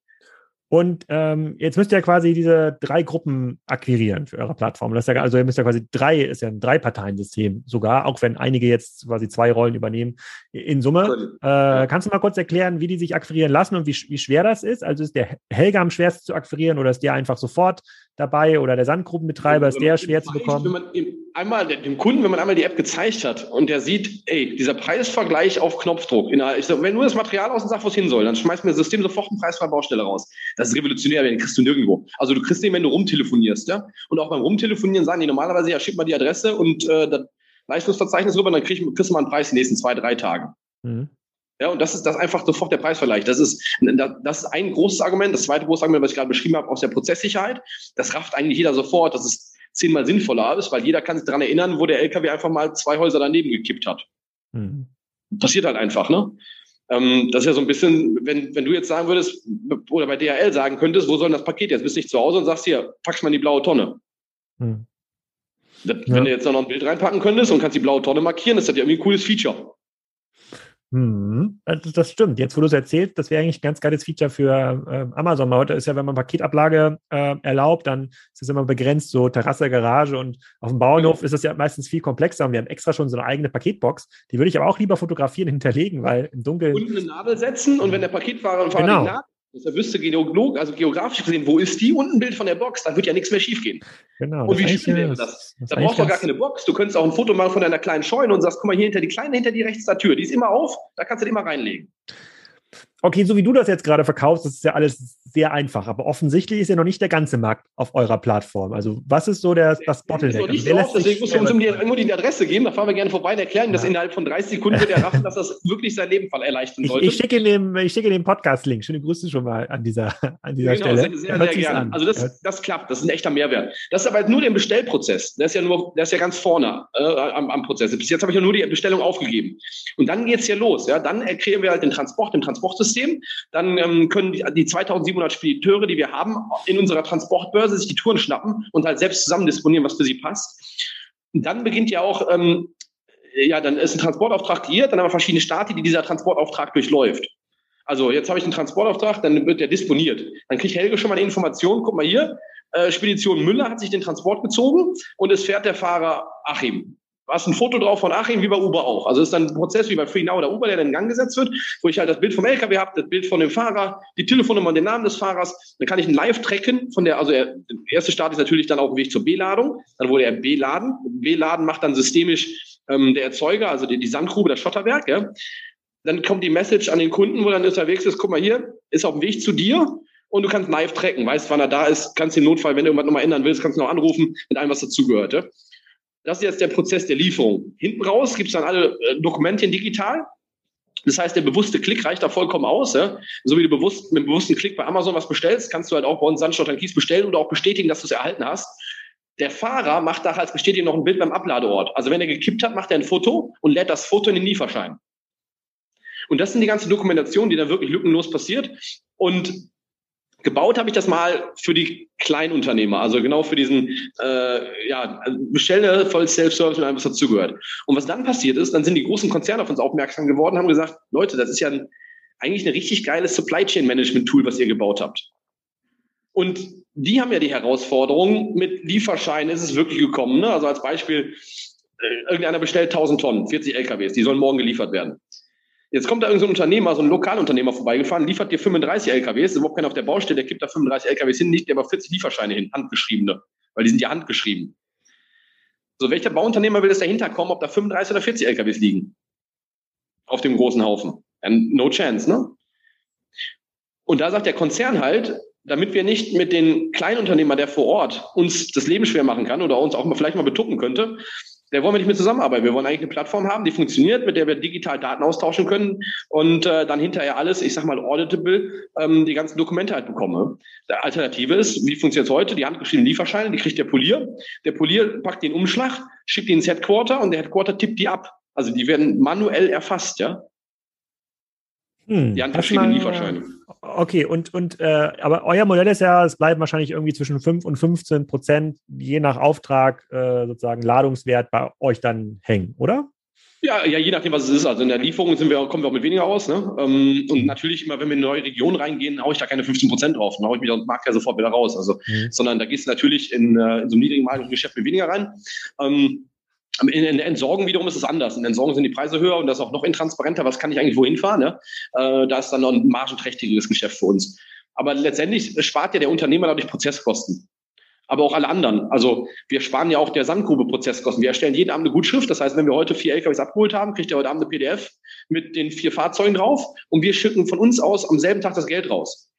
Und ähm, jetzt müsst ihr ja quasi diese drei Gruppen akquirieren für eure Plattform. Das ist ja, also ihr müsst ja quasi drei, ist ja ein Drei-Parteien-System sogar, auch wenn einige jetzt quasi zwei Rollen übernehmen. In Summe, äh, kannst du mal kurz erklären, wie die sich akquirieren lassen und wie, wie schwer das ist? Also ist der Helga am schwersten zu akquirieren oder ist der einfach sofort dabei oder der Sandgrubenbetreiber, ist der schwer zu bekommen? Wenn man einmal dem Kunden, wenn man einmal die App gezeigt hat und der sieht, ey, dieser Preisvergleich auf Knopfdruck, in einer, ich sag, wenn nur das Material aus und sag, wo es hin soll, dann schmeißt mir das System sofort einen Preis für eine Baustelle raus. Das ist revolutionär, den kriegst du nirgendwo. Also du kriegst den, wenn du rumtelefonierst, ja. Und auch beim Rumtelefonieren sagen die normalerweise, ja, schick mal die Adresse und äh, das Leistungsverzeichnis rüber, dann kriegst du mal einen Preis in den nächsten zwei, drei Tagen. Mhm. Ja, und das ist das einfach sofort der Preisvergleich. Das ist, das ist ein großes Argument. Das zweite große Argument, was ich gerade beschrieben habe, aus der Prozesssicherheit. Das rafft eigentlich jeder sofort, dass es zehnmal sinnvoller ist, weil jeder kann sich daran erinnern, wo der L K W einfach mal zwei Häuser daneben gekippt hat. Mhm. Passiert halt einfach, ne? Ähm, das ist ja so ein bisschen, wenn, wenn du jetzt sagen würdest, oder bei D H L sagen könntest, wo soll das Paket jetzt? Bist nicht zu Hause und sagst hier, packst mal in die blaue Tonne. Mhm. Das, wenn ja. du jetzt noch ein Bild reinpacken könntest und kannst die blaue Tonne markieren, ist das ja irgendwie ein cooles Feature. Hm, das stimmt. Jetzt, wo du es erzählst, das wäre eigentlich ein ganz geiles Feature für ähm, Amazon. Heute ist ja, wenn man Paketablage äh, erlaubt, dann ist es immer begrenzt, so Terrasse, Garage und auf dem Bauernhof ist das ja meistens viel komplexer und wir haben extra schon so eine eigene Paketbox. Die würde ich aber auch lieber fotografieren, hinterlegen, weil im Dunkeln... Und eine Nadel setzen und wenn der Paketfahrer und Fahrer genau. die Nadel, dass er wüsste, geolog, also geografisch gesehen, wo ist die und ein Bild von der Box, dann wird ja nichts mehr schief gehen. Genau, und wie schön wäre das? Da brauchst du doch gar keine Box. Du könntest auch ein Foto machen von deiner kleinen Scheune und sagst, guck mal, hier hinter die kleine, hinter die rechts der Tür, die ist immer auf, da kannst du die immer reinlegen. okay, so wie du das jetzt gerade verkaufst, das ist ja alles sehr einfach, aber offensichtlich ist ja noch nicht der ganze Markt auf eurer Plattform. Also was ist so der, das Bottleneck? Ich muss uns nur die Adresse geben, da fahren wir gerne vorbei und erklären, ja. dass innerhalb von dreißig Sekunden wird er raffen, dass das wirklich sein Leben erleichtern sollte. Ich, ich schicke Ihnen den, schick den Podcast-Link. Schöne Grüße schon mal an dieser, an dieser genau, Stelle. Sehr, sehr, sehr gerne. An. Also das, ja. das klappt, das ist ein echter Mehrwert. Das ist aber halt nur der Bestellprozess. Der ist ja, nur, der ist ja ganz vorne äh, am, am Prozess. Bis jetzt habe ich ja nur die Bestellung aufgegeben. Und dann geht es hier los. Ja? Dann erklären wir halt den Transport, den Transportsystem. Dann ähm, können die, die zweitausendsiebenhundert Spediteure, die wir haben, in unserer Transportbörse sich die Touren schnappen und halt selbst zusammen disponieren, was für sie passt. Und dann beginnt ja auch, ähm, ja, dann ist ein Transportauftrag kreiert, dann haben wir verschiedene Stadien, die dieser Transportauftrag durchläuft. Also jetzt habe ich einen Transportauftrag, dann wird der disponiert. Dann kriegt Helge schon mal eine Information, guck mal hier, äh, Spedition Müller hat sich den Transport gezogen und es fährt der Fahrer Achim. Du hast ein Foto drauf von Achim, wie bei Uber auch. Also es ist dann ein Prozess wie bei Free Now oder Uber, der dann in Gang gesetzt wird, wo ich halt das Bild vom L K W habe, das Bild von dem Fahrer, die Telefonnummer und den Namen des Fahrers. Dann kann ich ihn live tracken. Von der, also der erste Start ist natürlich dann auf dem Weg zur B-Ladung. Dann wurde er B-Laden. B-Laden macht dann systemisch ähm, der Erzeuger, also die, die Sandgrube, das Schotterwerk. Ja. Dann kommt die Message an den Kunden, wo dann unterwegs ist, guck mal hier, ist auf dem Weg zu dir. Und du kannst live tracken, weißt, wann er da ist, kannst den Notfall, wenn du irgendwas nochmal ändern willst, kannst du noch anrufen mit allem, was dazugehörte. Ja. Das ist jetzt der Prozess der Lieferung. Hinten raus gibt es dann alle äh, Dokumentchen digital. Das heißt, der bewusste Klick reicht da vollkommen aus. Ja? So wie du bewusst, mit dem bewussten Klick bei Amazon was bestellst, kannst du halt auch bei uns Sandstadt und Kies bestellen oder auch bestätigen, dass du es erhalten hast. Der Fahrer macht da als Bestätigung noch ein Bild beim Abladeort. Also wenn er gekippt hat, macht er ein Foto und lädt das Foto in den Lieferschein. Und das sind die ganzen Dokumentationen, die dann wirklich lückenlos passiert. Und gebaut habe ich das mal für die Kleinunternehmer, also genau für diesen äh, ja, Bestelle voll Self-Service und allem, was dazugehört. Und was dann passiert ist, dann sind die großen Konzerne auf uns aufmerksam geworden, haben gesagt, Leute, das ist ja ein, eigentlich ein richtig geiles Supply-Chain-Management-Tool, was ihr gebaut habt. Und die haben ja die Herausforderung, mit Lieferscheinen ist es wirklich gekommen. Ne? Also als Beispiel, äh, irgendeiner bestellt tausend Tonnen, vierzig L K Ws, die sollen morgen geliefert werden. Jetzt kommt da irgendein so Unternehmer, so ein Lokalunternehmer vorbeigefahren, liefert dir fünfunddreißig L K Ws, ist überhaupt keiner auf der Baustelle, der kippt da fünfunddreißig L K Ws hin, legt dir aber vierzig Lieferscheine hin, handgeschriebene, weil die sind ja handgeschrieben. So, welcher Bauunternehmer will das dahinter kommen, ob da fünfunddreißig oder vierzig L K Ws liegen? Auf dem großen Haufen. And no chance, ne? Und da sagt der Konzern halt, damit wir nicht mit den Kleinunternehmer, der vor Ort uns das Leben schwer machen kann oder uns auch mal vielleicht mal betuppen könnte, da wollen wir nicht mit zusammenarbeiten. Wir wollen eigentlich eine Plattform haben, die funktioniert, mit der wir digital Daten austauschen können und äh, dann hinterher alles, ich sag mal auditable, ähm, die ganzen Dokumente halt bekomme. Die Alternative ist, wie funktioniert es heute? Die handgeschriebenen Lieferscheine, die kriegt der Polier. Der Polier packt den Umschlag, schickt ihn ins Headquarter und der Headquarter tippt die ab. Also die werden manuell erfasst, ja. Hm, die handgeschriebenen Lieferscheine. Okay, und, und äh, aber euer Modell ist ja, es bleiben wahrscheinlich irgendwie zwischen fünf und fünfzehn Prozent je nach Auftrag äh, sozusagen Ladungswert bei euch dann hängen, oder? Ja, ja, je nachdem, was es ist. Also in der Lieferung sind wir, kommen wir auch mit weniger aus. Ne? Ähm, und natürlich immer, wenn wir in eine neue Region reingehen, haue ich da keine fünfzehn Prozent drauf. Dann haue ich mich aus Markt ja sofort wieder raus. Also, mhm. Sondern da gehst du natürlich in, in so einem niedrigen Marktgeschäft mit weniger rein. Ähm, In der Entsorgung wiederum ist es anders. In der Entsorgung sind die Preise höher und das ist auch noch intransparenter. Was kann ich eigentlich wohin fahren? Ne? Äh, da ist dann noch ein margenträchtigeres Geschäft für uns. Aber letztendlich spart ja der Unternehmer dadurch Prozesskosten. Aber auch alle anderen. Also wir sparen ja auch der Sandgrube Prozesskosten. Wir erstellen jeden Abend eine Gutschrift. Das heißt, wenn wir heute vier L K Ws abgeholt haben, kriegt er heute Abend eine P D F mit den vier Fahrzeugen drauf und wir schicken von uns aus am selben Tag das Geld raus.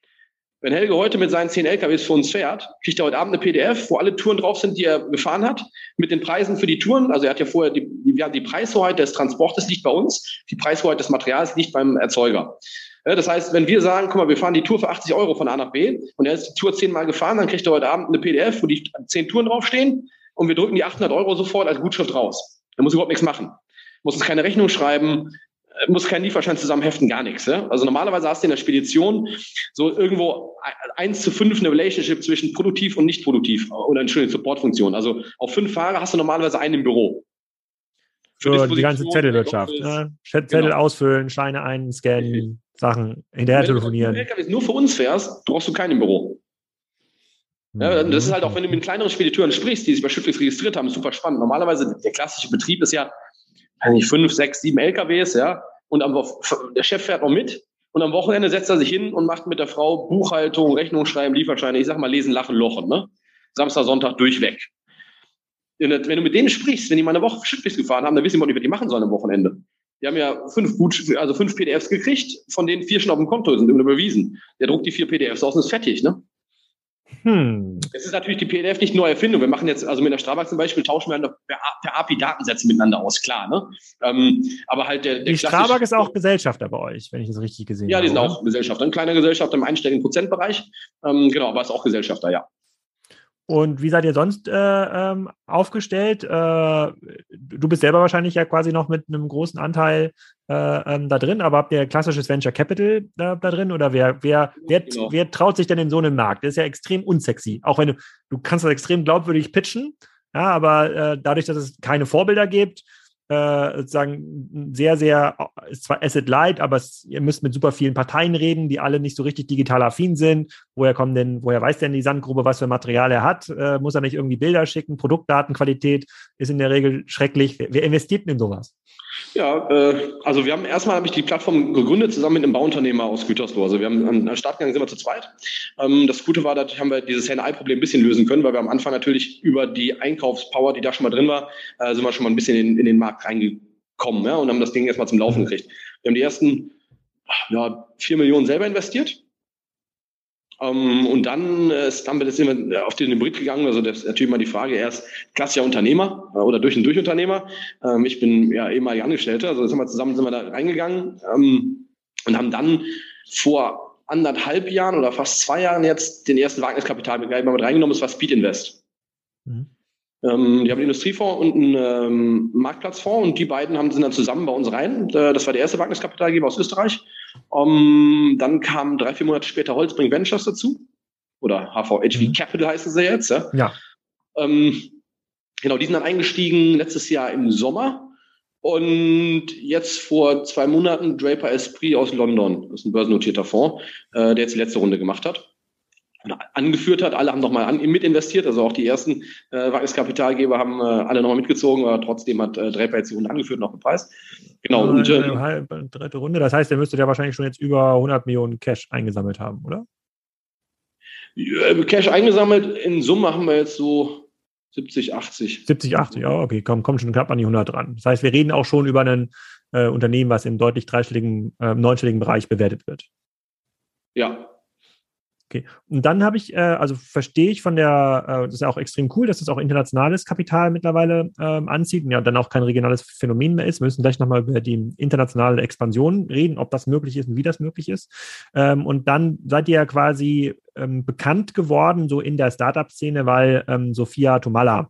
Wenn Helge heute mit seinen zehn L K Ws für uns fährt, kriegt er heute Abend eine P D F, wo alle Touren drauf sind, die er gefahren hat, mit den Preisen für die Touren. Also er hat ja vorher, die, wir haben die Preishoheit des Transportes liegt bei uns, die Preishoheit des Materials liegt beim Erzeuger. Ja, das heißt, wenn wir sagen, guck mal, wir fahren die Tour für achtzig Euro von A nach B und er ist die Tour zehnmal gefahren, dann kriegt er heute Abend eine P D F, wo die zehn Touren draufstehen und wir drücken die achthundert Euro sofort als Gutschrift raus. Er muss überhaupt nichts machen. Muss uns keine Rechnung schreiben, muss kein Lieferschein zusammenheften, gar nichts. Ja? Also normalerweise hast du in der Spedition so irgendwo eins zu fünf eine Relationship zwischen produktiv und nicht produktiv oder eine schöne Supportfunktion. Also auf fünf Fahrer hast du normalerweise einen im Büro. Für so, die ganze Zettelwirtschaft. Ne? Zettel genau. ausfüllen, Scheine einscannen, mhm. Sachen hinterher wenn telefonieren. Wenn du L K Ws nur für uns fährst, brauchst du keinen im Büro. Ja, das ist halt auch, wenn du mit kleineren Spediteuren sprichst, die sich bei Schüttflix registriert haben, super spannend. Normalerweise der klassische Betrieb ist ja eigentlich fünf, sechs, sieben L K Ws, ja, und am, der Chef fährt noch mit und am Wochenende setzt er sich hin und macht mit der Frau Buchhaltung, Rechnung schreiben, Lieferscheine, ich sag mal lesen, lachen, lochen, ne? Samstag, Sonntag durchweg. Und wenn du mit denen sprichst, wenn die mal eine Woche Schüttflix gefahren haben, dann wissen die überhaupt nicht, was die machen sollen am Wochenende. Wir haben ja fünf, Boot- also fünf P D Fs gekriegt, von denen vier schon auf dem Konto sind überwiesen. Der druckt die vier P D Fs aus und ist fertig, ne? Hm. Es ist natürlich die P D F nicht nur Erfindung. Wir machen jetzt, also mit der Strabag zum Beispiel, tauschen wir per, per A P I Datensätze miteinander aus, klar, ne? Ähm, aber halt der, der die Strabag ist auch Gesellschafter bei euch, wenn ich das richtig gesehen ja, habe. Ja, die sind auch Gesellschafter. Ein kleiner Gesellschafter im einstelligen Prozentbereich. Ähm, genau, aber ist auch Gesellschafter, ja. Und wie seid ihr sonst äh, aufgestellt? Äh, du bist selber wahrscheinlich ja quasi noch mit einem großen Anteil äh, ähm, da drin, aber habt ihr klassisches Venture Capital da, da drin? Oder wer, wer, wer, genau. wer traut sich denn in so einen Markt? Das ist ja extrem unsexy. Auch wenn du, du kannst das extrem glaubwürdig pitchen, ja, aber äh, dadurch, dass es keine Vorbilder gibt, äh, sozusagen sehr, sehr, ist zwar Asset Light, aber es, ihr müsst mit super vielen Parteien reden, die alle nicht so richtig digital affin sind. Woher kommen denn, woher weiß denn die Sandgrube, was für Material er hat? Äh, muss er nicht irgendwie Bilder schicken? Produktdatenqualität ist in der Regel schrecklich. Wer investiert denn in sowas? Ja, äh, also wir haben erstmal habe ich die Plattform gegründet zusammen mit einem Bauunternehmer aus Gütersloh. Also wir haben an den Start gegangen, sind wir zu zweit. Ähm, das Gute war, da haben wir dieses Henne-Ei-Problem ein bisschen lösen können, weil wir am Anfang natürlich über die Einkaufspower, die da schon mal drin war, äh, sind wir schon mal ein bisschen in, in den Markt reingekommen, ja, und haben das Ding erstmal zum Laufen gekriegt. Wir haben die ersten ja, vier Millionen selber investiert. Um, und dann äh, sind wir auf den Hybrid gegangen, also das ist natürlich mal die Frage, er ist klassischer Unternehmer äh, oder durch und durch Unternehmer. Ähm, ich bin ja ehemaliger Angestellter, also das haben wir zusammen sind wir da reingegangen ähm, und haben dann vor anderthalb Jahren oder fast zwei Jahren jetzt den ersten Wagniskapitalbegleiter mit reingenommen, das war Speedinvest. Mhm. Ähm, die haben einen Industriefonds und einen ähm, Marktplatzfonds und die beiden haben, sind dann zusammen bei uns rein. Und, äh, das war der erste Wagniskapitalgeber aus Österreich. Um, dann kamen drei, vier Monate später Holtzbrinck Ventures dazu. Oder H V H V Capital heißen sie jetzt. Ja. ja. Ähm, genau, die sind dann eingestiegen letztes Jahr im Sommer. Und jetzt vor zwei Monaten Draper Esprit aus London. Das ist ein börsennotierter Fonds, äh, der jetzt die letzte Runde gemacht hat. Und angeführt hat. Alle haben nochmal an, mit investiert. Also auch die ersten äh, Wagniskapitalgeber haben äh, alle nochmal mitgezogen. Aber trotzdem hat äh, Draper jetzt die Runde angeführt und auch bepreist. Genau. Und, äh, dritte Runde, das heißt, der müsste ja wahrscheinlich schon jetzt über hundert Millionen Cash eingesammelt haben, oder? Cash eingesammelt, in Summe haben wir jetzt so siebzig, achtzig. siebzig, achtzig, ja, okay, komm, komm schon knapp an die hundert ran. Das heißt, wir reden auch schon über ein äh, Unternehmen, was im deutlich dreistelligen, äh, neunstelligen Bereich bewertet wird. Ja. Okay, und dann habe ich, äh, also verstehe ich von der, äh, das ist ja auch extrem cool, dass das auch internationales Kapital mittlerweile ähm, anzieht und ja dann auch kein regionales Phänomen mehr ist. Wir müssen gleich nochmal über die internationale Expansion reden, ob das möglich ist und wie das möglich ist. Ähm, und dann seid ihr ja quasi ähm, bekannt geworden, so in der Startup-Szene, weil ähm, Sophia Thomalla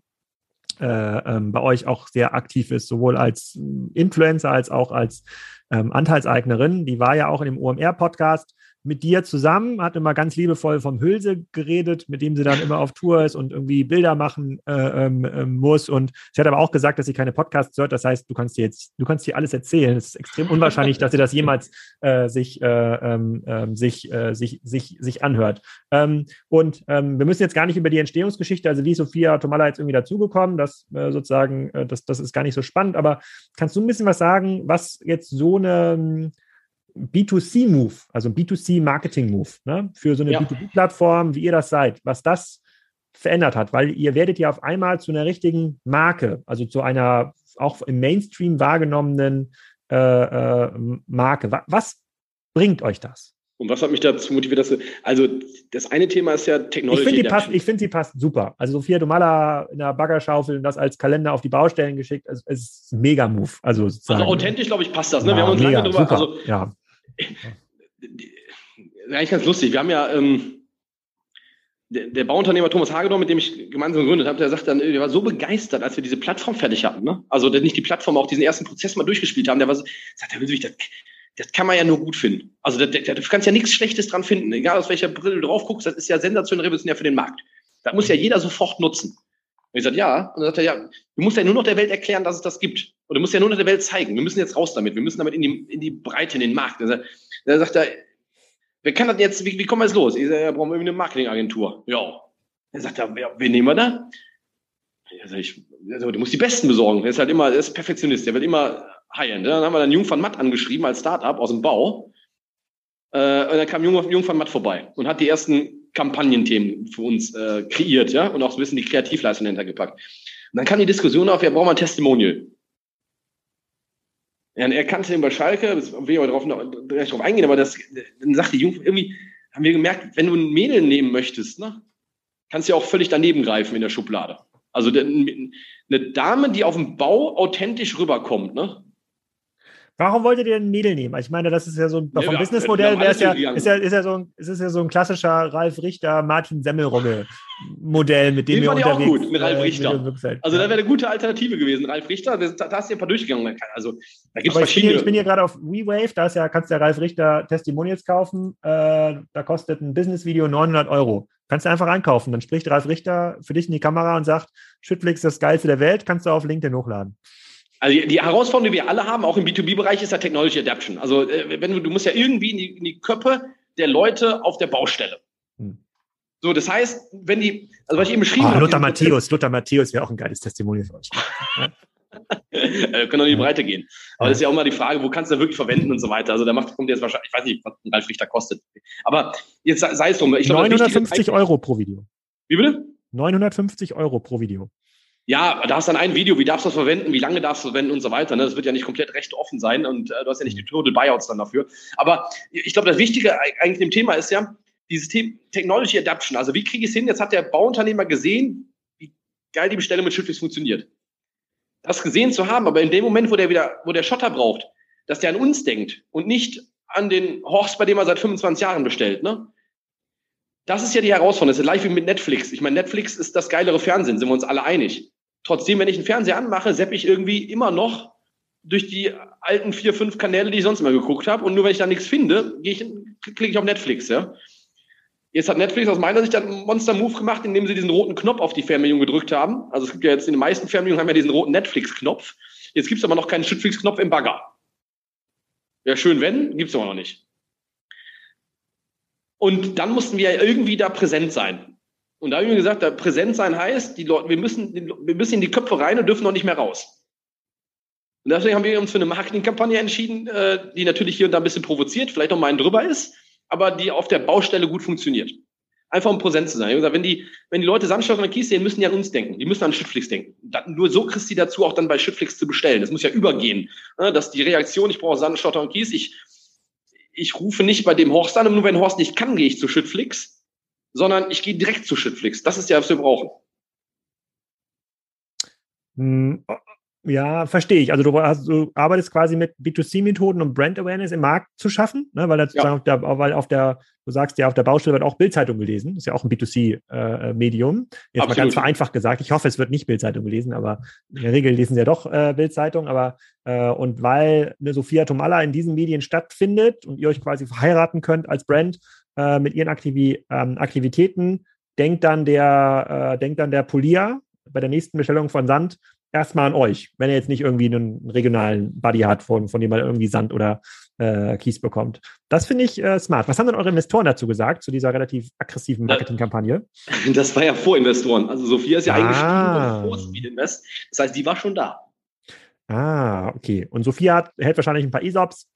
äh, ähm, bei euch auch sehr aktiv ist, sowohl als Influencer als auch als ähm, Anteilseignerin. Die war ja auch in dem O M R-Podcast mit dir zusammen, hat immer ganz liebevoll vom Hülse geredet, mit dem sie dann immer auf Tour ist und irgendwie Bilder machen äh, ähm, muss. Und sie hat aber auch gesagt, dass sie keine Podcasts hört. Das heißt, du kannst dir jetzt, du kannst dir alles erzählen. Es ist extrem unwahrscheinlich, dass sie das jemals äh, sich, äh, äh, sich, äh, sich, sich, sich anhört. Ähm, und ähm, wir müssen jetzt gar nicht über die Entstehungsgeschichte, also wie Sophia Thomalla jetzt irgendwie dazugekommen, das äh, sozusagen, äh, das, das ist gar nicht so spannend. Aber kannst du ein bisschen was sagen, was jetzt so eine B zwei C Move, also ein B zwei C Marketing Move, ne? Für so eine ja. B zwei B Plattform, wie ihr das seid, was das verändert hat, weil ihr werdet ja auf einmal zu einer richtigen Marke, also zu einer auch im Mainstream wahrgenommenen äh, äh, Marke. Was bringt euch das? Und was hat mich dazu motiviert, dass du, also das eine Thema ist ja Technology. Ich finde, passt, ich finde, sie passt super. Also Sophia Thomalla in der Baggerschaufel und das als Kalender auf die Baustellen geschickt, also, es ist ein Mega-Move. Also, also authentisch, glaube ich, passt das. Ne? Ja, wir haben uns mega, lange drüber, also ja. Eigentlich ganz lustig. Wir haben ja, ähm, der, der Bauunternehmer Thomas Hagedorn, mit dem ich gemeinsam gegründet habe, der sagt dann, der war so begeistert, als wir diese Plattform fertig hatten. Ne? Also nicht die Plattform, auch diesen ersten Prozess mal durchgespielt haben. Der war so, sagt, der will sich das... Das kann man ja nur gut finden. Also da, da, du kannst ja nichts Schlechtes dran finden. Egal aus welcher Brille du drauf guckst, das ist ja sensationell revolutionär für den Markt. Das muss ja jeder sofort nutzen. Und ich sage, ja. Und dann sagt er, ja, du musst ja nur noch der Welt erklären, dass es das gibt. Und du musst ja nur noch der Welt zeigen. Wir müssen jetzt raus damit. Wir müssen damit in die, in die Breite, in den Markt. Und dann sagt er, wer kann das jetzt, wie, wie kommen wir jetzt los? Ich sage, ja, brauchen wir irgendwie eine Marketingagentur. Ja. Dann sagt er, wer, wen nehmen wir da? Ich sage, ich, also, du musst die Besten besorgen. Er ist halt immer, er ist Perfektionist. Der wird immer... High-End. Dann haben wir dann Jung von Matt angeschrieben als Startup aus dem Bau. Äh, und dann kam Jung, Jung von Matt vorbei und hat die ersten Kampagnenthemen für uns äh, kreiert, ja, und auch so ein bisschen die Kreativleistung dahinter gepackt. Und dann kam die Diskussion auf, ja, brauchen wir ein Testimonial. Ja, er kannte ihn bei Schalke, das will ich aber darauf noch gleich drauf eingehen, aber das, dann sagte Jung, irgendwie haben wir gemerkt, wenn du ein Mädel nehmen möchtest, ne, kannst du ja auch völlig daneben greifen in der Schublade. Also eine Dame, die auf dem Bau authentisch rüberkommt, ne? Warum wolltet ihr ein Mädel nehmen? Ich meine, das ist ja so ein, ja, vom ja, Businessmodell wäre es ja, ist ja, ist ja so ein, ist ja so ein klassischer Ralf Richter, Martin Semmelrogge-Modell, mit dem wir unterwegs sind. Den fand ich auch gut, mit Ralf Richter. Äh, mit halt, also, ja. Das wäre eine gute Alternative gewesen. Ralf Richter, das, da hast du ja ein paar durchgegangen. Also, da gibt's verschiedene. Ich bin hier, ich bin hier gerade auf WeWave, da ist ja, kannst du ja Ralf Richter Testimonials kaufen, äh, da kostet ein Business-Video neunhundert Euro. Kannst du einfach einkaufen, dann spricht Ralf Richter für dich in die Kamera und sagt, Schüttflix, das Geilste der Welt, kannst du auf LinkedIn hochladen. Also die Herausforderung, die wir alle haben, auch im B zwei B Bereich, ist ja Technology Adaption. Also wenn du, du musst ja irgendwie in die, in die Köpfe der Leute auf der Baustelle. Hm. So, das heißt, wenn die, also was ich eben beschrieben oh, habe. Luther Matthäus, Luther Matthäus wäre auch ein geiles Testimonial für euch. Wir können auch in die Breite gehen. Aber das ist ja auch mal die Frage, wo kannst du da wirklich verwenden und so weiter. Also da macht, kommt jetzt wahrscheinlich, ich weiß nicht, was ein Ralf Richter kostet. Aber jetzt sei es drum. Ich glaube, neunhundertfünfzig Euro pro Video. Wie bitte? neunhundertfünfzig Euro pro Video. Ja, da hast dann ein Video, wie darfst du das verwenden, wie lange darfst du es verwenden und so weiter. Ne? Das wird ja nicht komplett recht offen sein und äh, du hast ja nicht die Total Buyouts dann dafür. Aber ich glaube, das Wichtige eigentlich im Thema ist ja dieses Thema Technology Adaption. Also wie kriege ich es hin? Jetzt hat der Bauunternehmer gesehen, wie geil die Bestellung mit Schüttflix funktioniert. Das gesehen zu haben, aber in dem Moment, wo der wieder, wo der Schotter braucht, dass der an uns denkt und nicht an den Horst, bei dem er seit fünfundzwanzig Jahren bestellt, ne? Das ist ja die Herausforderung. Das ist gleich wie mit Netflix. Ich meine, Netflix ist das geilere Fernsehen, sind wir uns alle einig. Trotzdem, wenn ich einen Fernseher anmache, sepp ich irgendwie immer noch durch die alten vier, fünf Kanäle, die ich sonst immer geguckt habe. Und nur wenn ich da nichts finde, gehe ich, klicke ich auf Netflix. Ja? Jetzt hat Netflix aus meiner Sicht einen Monster-Move gemacht, indem sie diesen roten Knopf auf die Fernbedienung gedrückt haben. Also es gibt ja jetzt in den meisten Fernbedienungen haben ja diesen roten Netflix-Knopf. Jetzt gibt es aber noch keinen Schüttflix-Knopf im Bagger. Ja, schön, wenn, gibt es aber noch nicht. Und dann mussten wir ja irgendwie da präsent sein. Und da habe ich mir gesagt, da präsent sein heißt, die Leute, wir müssen, wir müssen in die Köpfe rein und dürfen noch nicht mehr raus. Und deswegen haben wir uns für eine Marketingkampagne entschieden, die natürlich hier und da ein bisschen provoziert, vielleicht auch mal einen drüber ist, aber die auf der Baustelle gut funktioniert. Einfach um präsent zu sein. Ich habe gesagt, wenn die, wenn die Leute Sandstoff und Kies sehen, müssen die an uns denken. Die müssen an Schüttflix denken. Nur so kriegst du die dazu, auch dann bei Schüttflix zu bestellen. Das muss ja übergehen. Dass die Reaktion, ich brauche Sandstoff und Kies, ich, ich rufe nicht bei dem Horst an, und nur wenn Horst nicht kann, gehe ich zu Schüttflix. Sondern ich gehe direkt zu Schüttflix. Das ist ja, was wir brauchen. Ja, verstehe ich. Also du, hast, du arbeitest quasi mit B zwei C Methoden, um Brand Awareness im Markt zu schaffen, ne? Weil, ja. auf der, weil auf der, du sagst ja, auf der Baustelle wird auch Bild-Zeitung gelesen. Das ist ja auch ein B zwei C Medium. Jetzt Absolut. Mal ganz vereinfacht gesagt. Ich hoffe, es wird nicht Bild-Zeitung gelesen, aber in der Regel lesen sie ja doch äh, Bild-Zeitung. Aber äh, und weil eine Sophia Thomalla in diesen Medien stattfindet und ihr euch quasi verheiraten könnt als Brand, mit ihren Aktivi- ähm, Aktivitäten, denkt dann der äh, denkt dann der Polier bei der nächsten Bestellung von Sand erstmal an euch, wenn er jetzt nicht irgendwie einen regionalen Buddy hat, von, von dem er irgendwie Sand oder äh, Kies bekommt. Das finde ich äh, smart. Was haben denn eure Investoren dazu gesagt, zu dieser relativ aggressiven Marketingkampagne? Das war ja vor Investoren. Also Sophia ist ja ah. eingestiegen und vor Speedinvest. Das heißt, die war schon da. Ah, okay. Und Sophia hat, hält wahrscheinlich ein paar E S O Ps.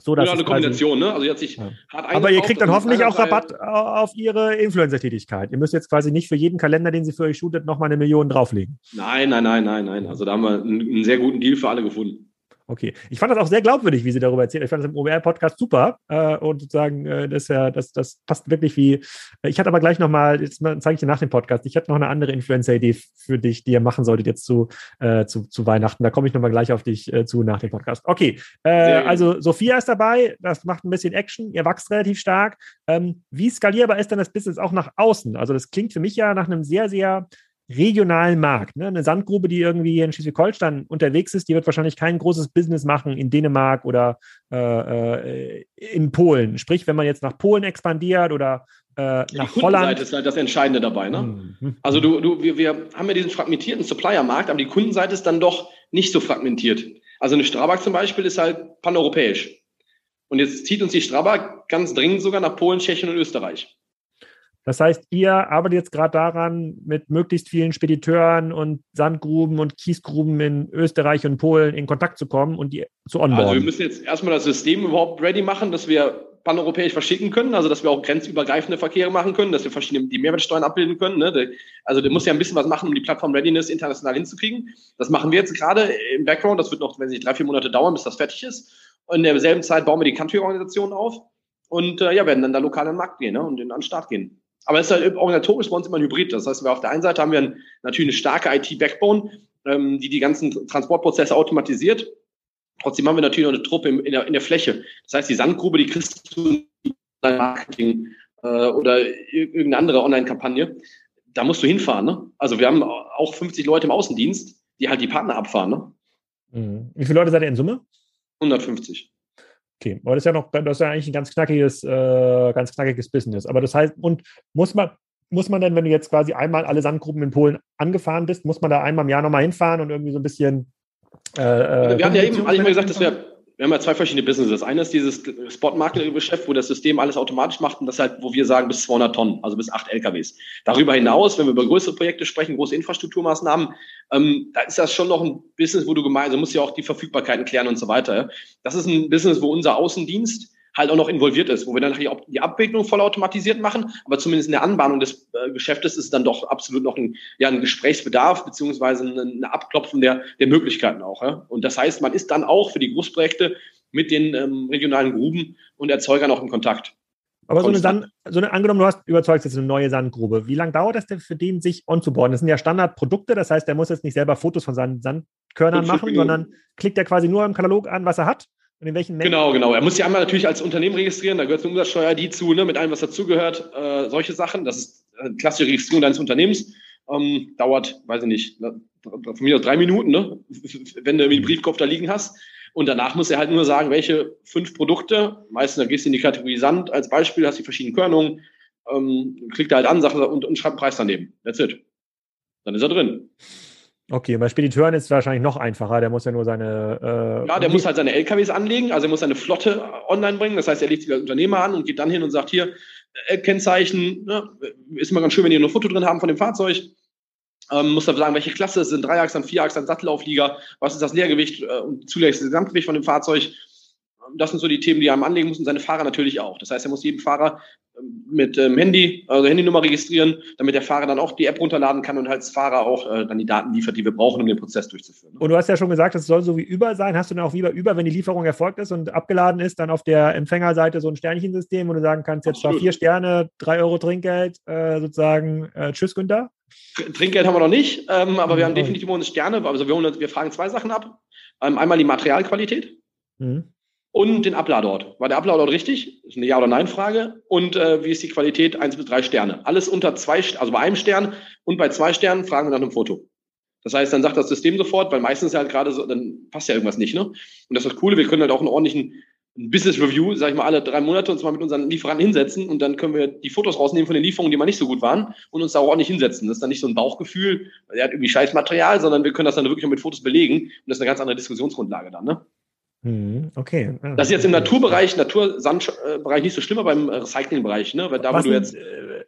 So, ja, eine Kombination, quasi, ne? Also, die hat sich ja. hart aber ihr kriegt dann hoffentlich auch Rabatt auf ihre Influencer-Tätigkeit. Ihr müsst jetzt quasi nicht für jeden Kalender, den sie für euch shootet, nochmal eine Million drauflegen. Nein, nein, nein, nein, nein. Also, da haben wir einen sehr guten Deal für alle gefunden. Okay. Ich fand das auch sehr glaubwürdig, wie sie darüber erzählt. Ich fand das im O M R Podcast super. Äh, und sozusagen, äh, das, ja, das, das passt wirklich wie. Ich hatte aber gleich nochmal, jetzt zeige ich dir nach dem Podcast, ich hatte noch eine andere Influencer-Idee für dich, die ihr machen solltet jetzt zu, äh, zu, zu Weihnachten. Da komme ich nochmal gleich auf dich äh, zu nach dem Podcast. Okay. Äh, also, Sophia ist dabei. Das macht ein bisschen Action. Ihr wächst relativ stark. Ähm, wie skalierbar ist denn das Business auch nach außen? Also, das klingt für mich ja nach einem sehr, sehr regionalen Markt. Ne? Eine Sandgrube, die irgendwie in Schleswig-Holstein unterwegs ist, die wird wahrscheinlich kein großes Business machen in Dänemark oder äh, in Polen. Sprich, wenn man jetzt nach Polen expandiert oder äh, nach Holland. Die Kundenseite ist halt das Entscheidende dabei. Ne? Mhm. Also du, du, wir, wir haben ja diesen fragmentierten Supplier-Markt, aber die Kundenseite ist dann doch nicht so fragmentiert. Also eine Strabag zum Beispiel ist halt paneuropäisch. Und jetzt zieht uns die Strabag ganz dringend sogar nach Polen, Tschechien und Österreich. Das heißt, ihr arbeitet jetzt gerade daran, mit möglichst vielen Spediteuren und Sandgruben und Kiesgruben in Österreich und Polen in Kontakt zu kommen und die zu onboarden. Also wir müssen jetzt erstmal das System überhaupt ready machen, dass wir paneuropäisch verschicken können, also dass wir auch grenzübergreifende Verkehre machen können, dass wir verschiedene die Mehrwertsteuern abbilden können. Ne? Also du musst ja ein bisschen was machen, um die Plattform Readiness international hinzukriegen. Das machen wir jetzt gerade im Background. Das wird noch, wenn sie drei, vier Monate dauern, bis das fertig ist. Und in derselben Zeit bauen wir die Country-Organisation auf und äh, ja, werden dann da lokal an den Markt gehen, ne? Und an den Start gehen. Aber es ist halt organisatorisch bei uns immer ein Hybrid. Das heißt, wir auf der einen Seite haben wir ein, natürlich eine starke I T-Backbone, ähm, die die ganzen Transportprozesse automatisiert. Trotzdem haben wir natürlich noch eine Truppe in der, in der Fläche. Das heißt, die Sandgrube, die kriegst du in Marketing äh, oder irgendeine andere Online-Kampagne, da musst du hinfahren. Ne? Also wir haben auch fünfzig Leute im Außendienst, die halt die Partner abfahren. Ne? Mhm. Wie viele Leute seid ihr in Summe? hundertfünfzig. Okay, aber das ist ja noch, das ist ja eigentlich ein ganz knackiges, äh, ganz knackiges Business. Aber das heißt, und muss man, muss man denn, wenn du jetzt quasi einmal alle Sandgruben in Polen angefahren bist, muss man da einmal im Jahr nochmal hinfahren und irgendwie so ein bisschen Äh, also wir haben ja eben, eigentlich mal gesagt, dass wir, wir haben ja zwei verschiedene Businesses. Das eine ist dieses Spot-Market-Geschäft, wo das System alles automatisch macht und das halt, wo wir sagen, bis zweihundert Tonnen, also bis acht L K Ws. Darüber hinaus, wenn wir über größere Projekte sprechen, große Infrastrukturmaßnahmen, ähm, da ist das schon noch ein Business, wo du gemeinsam, also musst ja auch die Verfügbarkeiten klären und so weiter. Ja? Das ist ein Business, wo unser Außendienst halt auch noch involviert ist, wo wir dann auch die Abwicklung vollautomatisiert machen, aber zumindest in der Anbahnung des äh, Geschäftes ist dann doch absolut noch ein, ja, ein Gesprächsbedarf beziehungsweise ein, ein Abklopfen der, der Möglichkeiten auch. Ja? Und das heißt, man ist dann auch für die Großprojekte mit den ähm, regionalen Gruben und Erzeugern auch in Kontakt. Aber so eine, Sand, so eine, angenommen, du hast überzeugt jetzt eine neue Sandgrube. Wie lange dauert das denn für den, sich onzuboarden? Das sind ja Standardprodukte, das heißt, der muss jetzt nicht selber Fotos von seinen Sandkörnern machen, sondern klickt er quasi nur im Katalog an, was er hat. Und in welchen Mengen? Genau, genau. Er muss sich einmal natürlich als Unternehmen registrieren, da gehört eine Umsatzsteuer-I D zu, ne, mit allem, was dazugehört, äh, solche Sachen. Das ist eine klassische Registrierung deines Unternehmens. Ähm, dauert, weiß ich nicht, von mir aus drei Minuten, ne, wenn du den Briefkopf da liegen hast. Und danach muss er halt nur sagen, welche fünf Produkte, meistens, da gehst du in die Kategorie Sand als Beispiel, hast die verschiedenen Körnungen, ähm, klickt da halt an, Sachen und, und schreibt einen Preis daneben. That's it. Dann ist er drin. Okay, bei Spediteuren ist es wahrscheinlich noch einfacher, der muss ja nur seine... Äh, ja, der muss halt seine L K Ws anlegen, also er muss seine Flotte online bringen, das heißt, er legt sich als Unternehmer an und geht dann hin und sagt, hier, äh, Kennzeichen, ne, ist mal ganz schön, wenn die nur ein Foto drin haben von dem Fahrzeug, ähm, muss dann sagen, welche Klasse, es sind Dreiachsen, Vierachsen, Sattelauflieger, was ist das Leergewicht äh, und zulässiges Gesamtgewicht von dem Fahrzeug, das sind so die Themen, die er einem anlegen muss und seine Fahrer natürlich auch, das heißt, er muss jeden Fahrer mit ähm, Handy, also Handynummer registrieren, damit der Fahrer dann auch die App runterladen kann und als Fahrer auch äh, dann die Daten liefert, die wir brauchen, um den Prozess durchzuführen. Ne? Und du hast ja schon gesagt, das soll so wie Uber sein. Hast du dann auch wie bei Uber, wenn die Lieferung erfolgt ist und abgeladen ist, dann auf der Empfängerseite so ein Sternchensystem, wo du sagen kannst, jetzt zwar vier Sterne, drei Euro Trinkgeld, äh, sozusagen, äh, tschüss Günther? Trinkgeld haben wir noch nicht, ähm, aber mhm. wir haben definitiv unsere Sterne, also wir, holen, wir fragen zwei Sachen ab. Ähm, einmal die Materialqualität. Mhm. Und den Abladeort. War der Abladeort richtig? Das ist eine Ja- oder Nein-Frage. Und äh, wie ist die Qualität? Eins bis drei Sterne. Alles unter zwei, also bei einem Stern und bei zwei Sternen fragen wir nach einem Foto. Das heißt, dann sagt das System sofort, weil meistens ist ja halt gerade so, dann passt ja irgendwas nicht, ne? Und das ist das Coole, wir können halt auch einen ordentlichen Business-Review, sag ich mal, alle drei Monate uns mal mit unseren Lieferanten hinsetzen und dann können wir die Fotos rausnehmen von den Lieferungen, die mal nicht so gut waren und uns da auch ordentlich hinsetzen. Das ist dann nicht so ein Bauchgefühl, der hat irgendwie scheiß Material, sondern wir können das dann wirklich mit Fotos belegen und das ist eine ganz andere Diskussionsgrundlage dann, ne? Okay. Das ist jetzt im Naturbereich, Natursandbereich nicht so schlimm, aber im Recyclingbereich, ne? Weil da, wo was, du jetzt sind,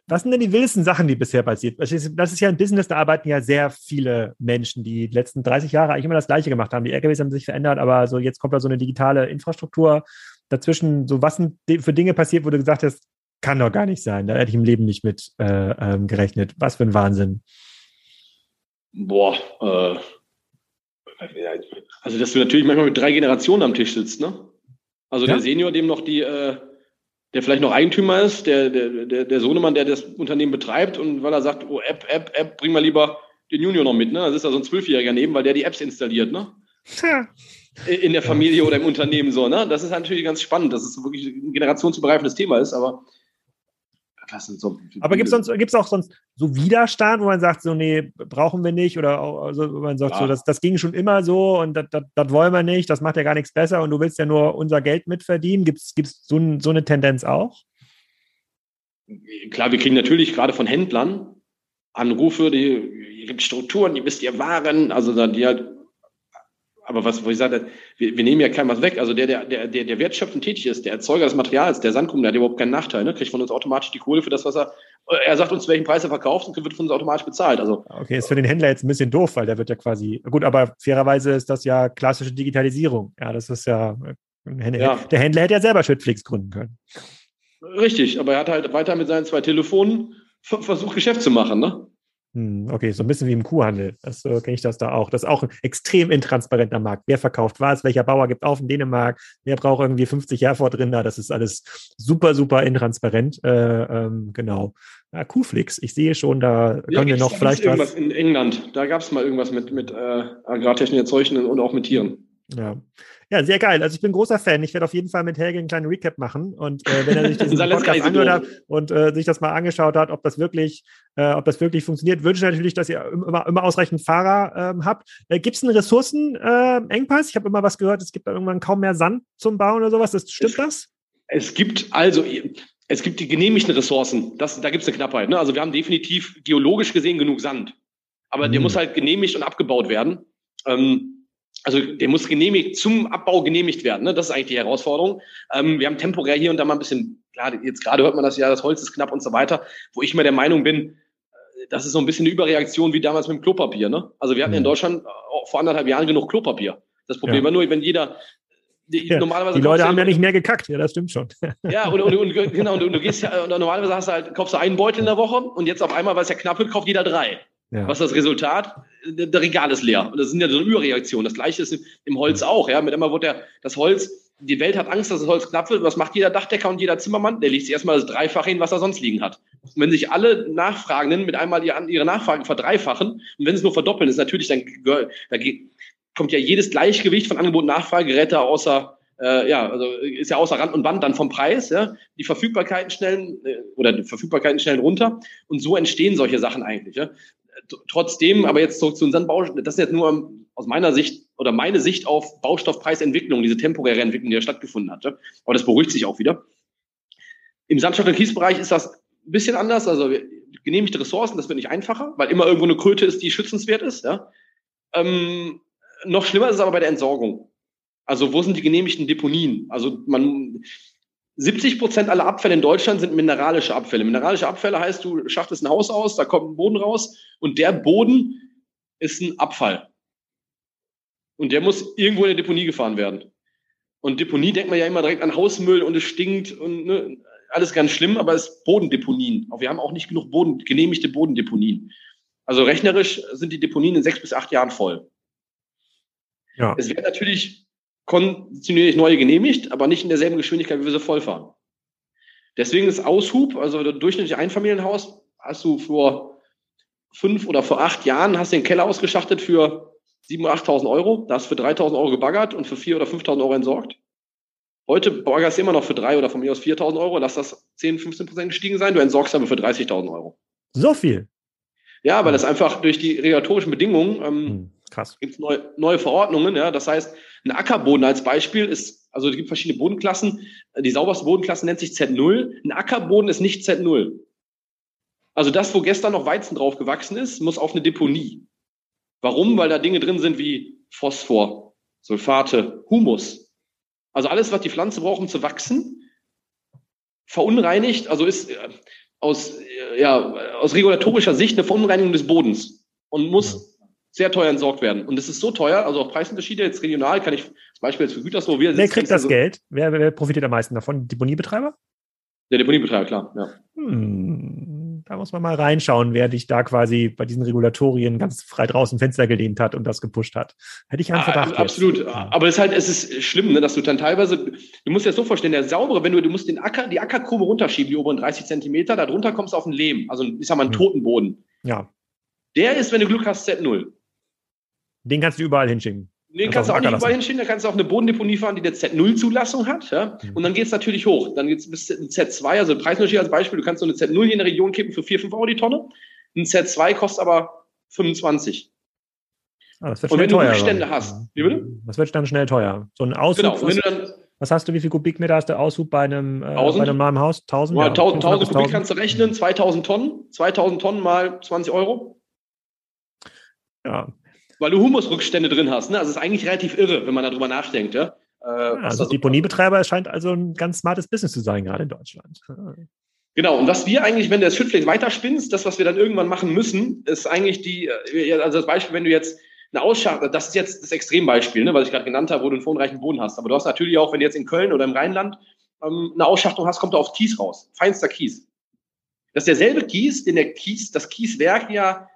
was sind denn die wildesten Sachen, die bisher passiert? Das ist, das ist ja ein Business, da arbeiten ja sehr viele Menschen, die, die letzten dreißig Jahre eigentlich immer das Gleiche gemacht haben. Die L K Ws haben sich verändert, aber so jetzt kommt da so eine digitale Infrastruktur dazwischen. So, was sind für Dinge passiert, wo du gesagt hast, kann doch gar nicht sein. Da hätte ich im Leben nicht mit äh, ähm, gerechnet. Was für ein Wahnsinn. Boah, äh. Also, dass du natürlich manchmal mit drei Generationen am Tisch sitzt, ne? Also, ja. Der Senior, dem noch die, äh, der vielleicht noch Eigentümer ist, der, der, der, der Sohnemann, der das Unternehmen betreibt und weil er sagt, oh, App, App, App, bring mal lieber den Junior noch mit, ne? Das ist da so ein Zwölfjähriger neben, weil der die Apps installiert, ne? Ja. In der Familie oder im Unternehmen so, ne? Das ist natürlich ganz spannend, dass es wirklich ein generationsübergreifendes Thema ist, aber. So aber gibt es auch sonst so Widerstand, wo man sagt, so nee, brauchen wir nicht oder auch, also, wo man sagt, ja. so, das, das ging schon immer so und das, das, das wollen wir nicht, das macht ja gar nichts besser und du willst ja nur unser Geld mitverdienen. Gibt es so, ein, so eine Tendenz auch? Klar, wir kriegen natürlich gerade von Händlern Anrufe, die, die Strukturen, die wisst ihr Waren, also die halt, aber was, wo ich sage, wir, wir nehmen ja keinem was weg. Also der, der, der, der wertschöpfend tätig ist, der Erzeuger des Materials, der Sandgruben, der hat überhaupt keinen Nachteil, ne? Kriegt von uns automatisch die Kohle für das, was er, er sagt uns, welchen Preis er verkauft und wird von uns automatisch bezahlt. Also. Okay, ist für den Händler jetzt ein bisschen doof, weil der wird ja quasi, gut, aber fairerweise ist das ja klassische Digitalisierung. Ja, das ist ja Ja. Der Händler hätte ja selber Schüttflix gründen können. Richtig, aber er hat halt weiter mit seinen zwei Telefonen versucht, Geschäft zu machen, ne? Hm, okay, so ein bisschen wie im Kuhhandel. Das so kenne ich das da auch. Das ist auch ein extrem intransparenter Markt. Wer verkauft was? Welcher Bauer gibt auf in Dänemark? Wer braucht irgendwie fünfzig Herford-Rinder? Das ist alles super, super intransparent. Äh, ähm, genau. Ja, Kuhflix, ich sehe schon, da ja, können wir noch vielleicht irgendwas was... In England, da gab es mal irgendwas mit, mit äh, Agrartechnik erzeugen und auch mit Tieren. Ja. Ja, sehr geil. Also ich bin großer Fan. Ich werde auf jeden Fall mit Helge einen kleinen Recap machen. Und äh, wenn er sich diesen Podcast angehört hat und äh, sich das mal angeschaut hat, ob das wirklich, äh, ob das wirklich funktioniert, wünsche ich natürlich, dass ihr immer, immer ausreichend Fahrer ähm, habt. Äh, gibt es einen Ressourcenengpass? Äh, ich habe immer was gehört, es gibt dann irgendwann kaum mehr Sand zum Bauen oder sowas. Das, stimmt es, das? Es gibt also, es gibt die genehmigten Ressourcen. Das, da gibt es eine Knappheit. Ne? Also wir haben definitiv geologisch gesehen genug Sand. Aber hm. der muss halt genehmigt und abgebaut werden. Ähm, Also der muss genehmigt, zum Abbau genehmigt werden. Ne? Das ist eigentlich die Herausforderung. Ähm, wir haben temporär hier und da mal ein bisschen, klar, jetzt gerade hört man das ja, das Holz ist knapp und so weiter, wo ich mir der Meinung bin, das ist so ein bisschen eine Überreaktion wie damals mit dem Klopapier. Ne? Also wir hatten mhm. in Deutschland vor anderthalb Jahren genug Klopapier. Das Problem ja. war nur, wenn jeder... Die, ja, normalerweise die Leute haben ja nicht mehr gekackt, ja, das stimmt schon. Ja, und, und, und, genau, und, und du gehst ja, und normalerweise hast du halt, kaufst du einen Beutel in der Woche und jetzt auf einmal, weil es ja knapp wird, kauft jeder drei. Ja. Was ist das Resultat? Der Regal ist leer. Und das sind ja so eine Überreaktion. Das Gleiche ist im Holz auch. Ja, mit einmal wird der, das Holz, die Welt hat Angst, dass das Holz knapp wird. Was macht jeder Dachdecker und jeder Zimmermann? Der legt sich erstmal das Dreifache hin, was er sonst liegen hat. Und wenn sich alle Nachfragenden mit einmal ihre Nachfragen verdreifachen und wenn es nur verdoppeln ist, natürlich, dann da kommt ja jedes Gleichgewicht von Angebot und Nachfrage gerät da außer, äh, ja, also ist ja außer Rand und Band dann vom Preis. Ja? Die Verfügbarkeiten schnellen oder die Verfügbarkeiten schnellen runter. Und so entstehen solche Sachen eigentlich. Ja? Trotzdem, aber jetzt zurück zu unseren Baustoffen, das ist jetzt nur aus meiner Sicht oder meine Sicht auf Baustoffpreisentwicklung, diese temporäre Entwicklung, die ja stattgefunden hatte. Aber das beruhigt sich auch wieder. Im Sandschaft- und Kiesbereich ist das ein bisschen anders. Also genehmigte Ressourcen, das wird nicht einfacher, weil immer irgendwo eine Kröte ist, die schützenswert ist. Ja? Ähm, noch schlimmer ist es aber bei der Entsorgung. Also wo sind die genehmigten Deponien? Also man... siebzig Prozent aller Abfälle in Deutschland sind mineralische Abfälle. Mineralische Abfälle heißt, du schachtest ein Haus aus, da kommt ein Boden raus und der Boden ist ein Abfall. Und der muss irgendwo in eine Deponie gefahren werden. Und Deponie denkt man ja immer direkt an Hausmüll und es stinkt und ne, alles ganz schlimm, aber es ist Bodendeponien. Wir haben auch nicht genug Boden, genehmigte Bodendeponien. Also rechnerisch sind die Deponien in sechs bis acht Jahren voll. Ja. Es wäre natürlich... kontinuierlich neue genehmigt, aber nicht in derselben Geschwindigkeit, wie wir sie vollfahren. Deswegen ist Aushub, also das durchschnittliche Einfamilienhaus, hast du vor fünf oder vor acht Jahren, hast den Keller ausgeschachtet für siebentausend oder achttausend Euro, da hast du für dreitausend Euro gebaggert und für viertausend oder fünftausend Euro entsorgt. Heute baggerst du immer noch für drei oder von mir aus viertausend Euro, lass das zehn, fünfzehn Prozent gestiegen sein, du entsorgst aber für dreißigtausend Euro. So viel? Ja, weil das einfach durch die regulatorischen Bedingungen... Ähm, hm. Krass. Gibt es neu, neue Verordnungen, ja. Das heißt, ein Ackerboden als Beispiel ist, also es gibt verschiedene Bodenklassen. Die sauberste Bodenklasse nennt sich Z null. Ein Ackerboden ist nicht Z null. Also das, wo gestern noch Weizen drauf gewachsen ist, muss auf eine Deponie. Warum? Weil da Dinge drin sind wie Phosphor, Sulfate, Humus. Also alles, was die Pflanze braucht, um zu wachsen, verunreinigt, also ist äh, aus, äh, ja, aus regulatorischer Sicht eine Verunreinigung des Bodens und muss sehr teuer entsorgt werden. Und es ist so teuer, also auch Preisunterschiede, jetzt regional kann ich zum Beispiel jetzt für Gütersloh... Wer sitzen, kriegt das so Geld? Wer, wer profitiert am meisten davon? Die Deponiebetreiber? Der Deponiebetreiber, klar, ja. Hm, da muss man mal reinschauen, wer dich da quasi bei diesen Regulatorien ganz frei draußen Fenster gelehnt hat und das gepusht hat. Hätte ich einen Verdacht. Ah, absolut, jetzt. Aber es ist halt, es ist schlimm, ne, dass du dann teilweise... Du musst dir das so vorstellen, der saubere, wenn du, du musst den Acker, die Ackerkurve runterschieben, die oberen dreißig Zentimeter, da drunter kommst du auf ein Lehm, also ich sag mal einen hm. toten Boden. Ja. Der ist, wenn du Glück hast, Z null. Den kannst du überall hinschicken. Den kannst, kannst du auch nicht überall lassen. hinschicken, da kannst du auf eine Bodendeponie fahren, die eine Z null Zulassung hat. Ja? Mhm. Und dann geht es natürlich hoch. Dann geht es bis Z zwei, also Preisunterschied als Beispiel, du kannst so eine Z null hier in der Region kippen für vier, fünf Euro die Tonne. Ein Z zwei kostet aber fünfundzwanzig. Ah, das wird und wenn du Rückstände hast. Wie bitte? Das wird dann schnell teuer. So ein Aushub. Genau. Wenn du dann, was hast du, wie viel Kubikmeter hast du Aushub bei einem, äh, bei einem normalen Haus? tausend? Ja, tausend, ja, tausend Kubik kannst du rechnen, zweitausend Tonnen. zweitausend Tonnen mal zwanzig Euro. Ja. Weil du Humusrückstände drin hast. Ne? Also es ist eigentlich relativ irre, wenn man darüber nachdenkt. Ja? Äh, ja, also Deponiebetreiber scheint also ein ganz smartes Business zu sein, gerade in Deutschland. Genau, und was wir eigentlich, wenn du das Schüttflix weiterspinnst, das, was wir dann irgendwann machen müssen, ist eigentlich die, also das Beispiel, wenn du jetzt eine Ausschachtung, das ist jetzt das Extrembeispiel, ne, was ich gerade genannt habe, wo du einen formreichen Boden hast. Aber du hast natürlich auch, wenn du jetzt in Köln oder im Rheinland ähm, eine Ausschachtung hast, kommt da auf Kies raus, feinster Kies. Das ist derselbe Kies, den der Kies, das Kieswerk ja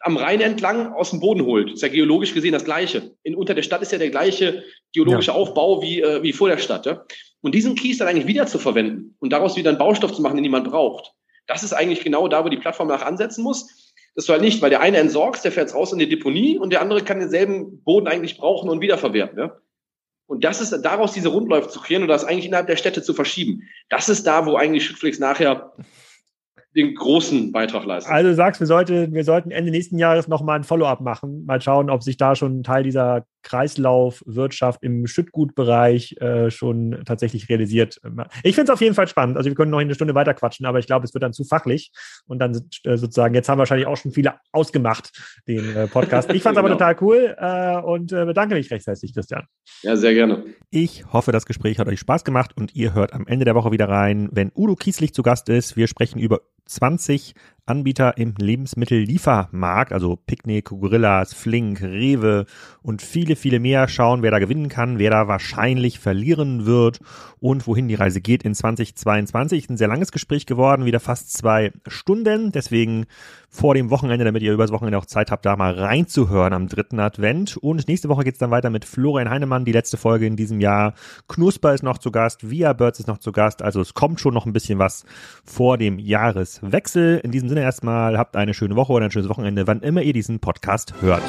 am Rhein entlang aus dem Boden holt. Das ist ja geologisch gesehen das Gleiche. In, unter der Stadt ist ja der gleiche geologische ja. Aufbau wie, äh, wie vor der Stadt. Ja? Und diesen Kies dann eigentlich wieder zu verwenden und daraus wieder einen Baustoff zu machen, den niemand braucht, das ist eigentlich genau da, wo die Plattform nach ansetzen muss. Das war halt nicht, weil der eine entsorgst, der fährt jetzt raus in die Deponie und der andere kann denselben Boden eigentlich brauchen und wiederverwerten. Ja? Und das ist daraus diese Rundläufe zu kreieren und das eigentlich innerhalb der Städte zu verschieben. Das ist da, wo eigentlich Schüttflix nachher den großen Beitrag leisten. Also sagst, wir, sollte, wir sollten Ende nächsten Jahres nochmal ein Follow-up machen. Mal schauen, ob sich da schon ein Teil dieser Kreislaufwirtschaft im Schüttgutbereich äh, schon tatsächlich realisiert. Ich finde es auf jeden Fall spannend. Also wir können noch eine Stunde weiter quatschen, aber ich glaube, es wird dann zu fachlich. Und dann äh, sozusagen, jetzt haben wahrscheinlich auch schon viele ausgemacht, den äh, Podcast. Ich fand es genau. aber total cool äh, und äh, bedanke mich recht herzlich, Christian. Ja, sehr gerne. Ich hoffe, das Gespräch hat euch Spaß gemacht und ihr hört am Ende der Woche wieder rein, wenn Udo Kieslich zu Gast ist. Wir sprechen über zwanzig Anbieter im Lebensmittelliefermarkt, also Picnic, Gorillas, Flink, Rewe und viele, viele mehr. Schauen, wer da gewinnen kann, wer da wahrscheinlich verlieren wird und wohin die Reise geht in zweitausendzweiundzwanzig. Ein sehr langes Gespräch geworden, wieder fast zwei Stunden. Deswegen vor dem Wochenende, damit ihr übers Wochenende auch Zeit habt, da mal reinzuhören am dritten Advent. Und nächste Woche geht es dann weiter mit Florian Heinemann, die letzte Folge in diesem Jahr. Knusper ist noch zu Gast, Via Birds ist noch zu Gast. Also es kommt schon noch ein bisschen was vor dem Jahreswechsel. In diesem Sinne erstmal, habt eine schöne Woche oder ein schönes Wochenende, wann immer ihr diesen Podcast hört.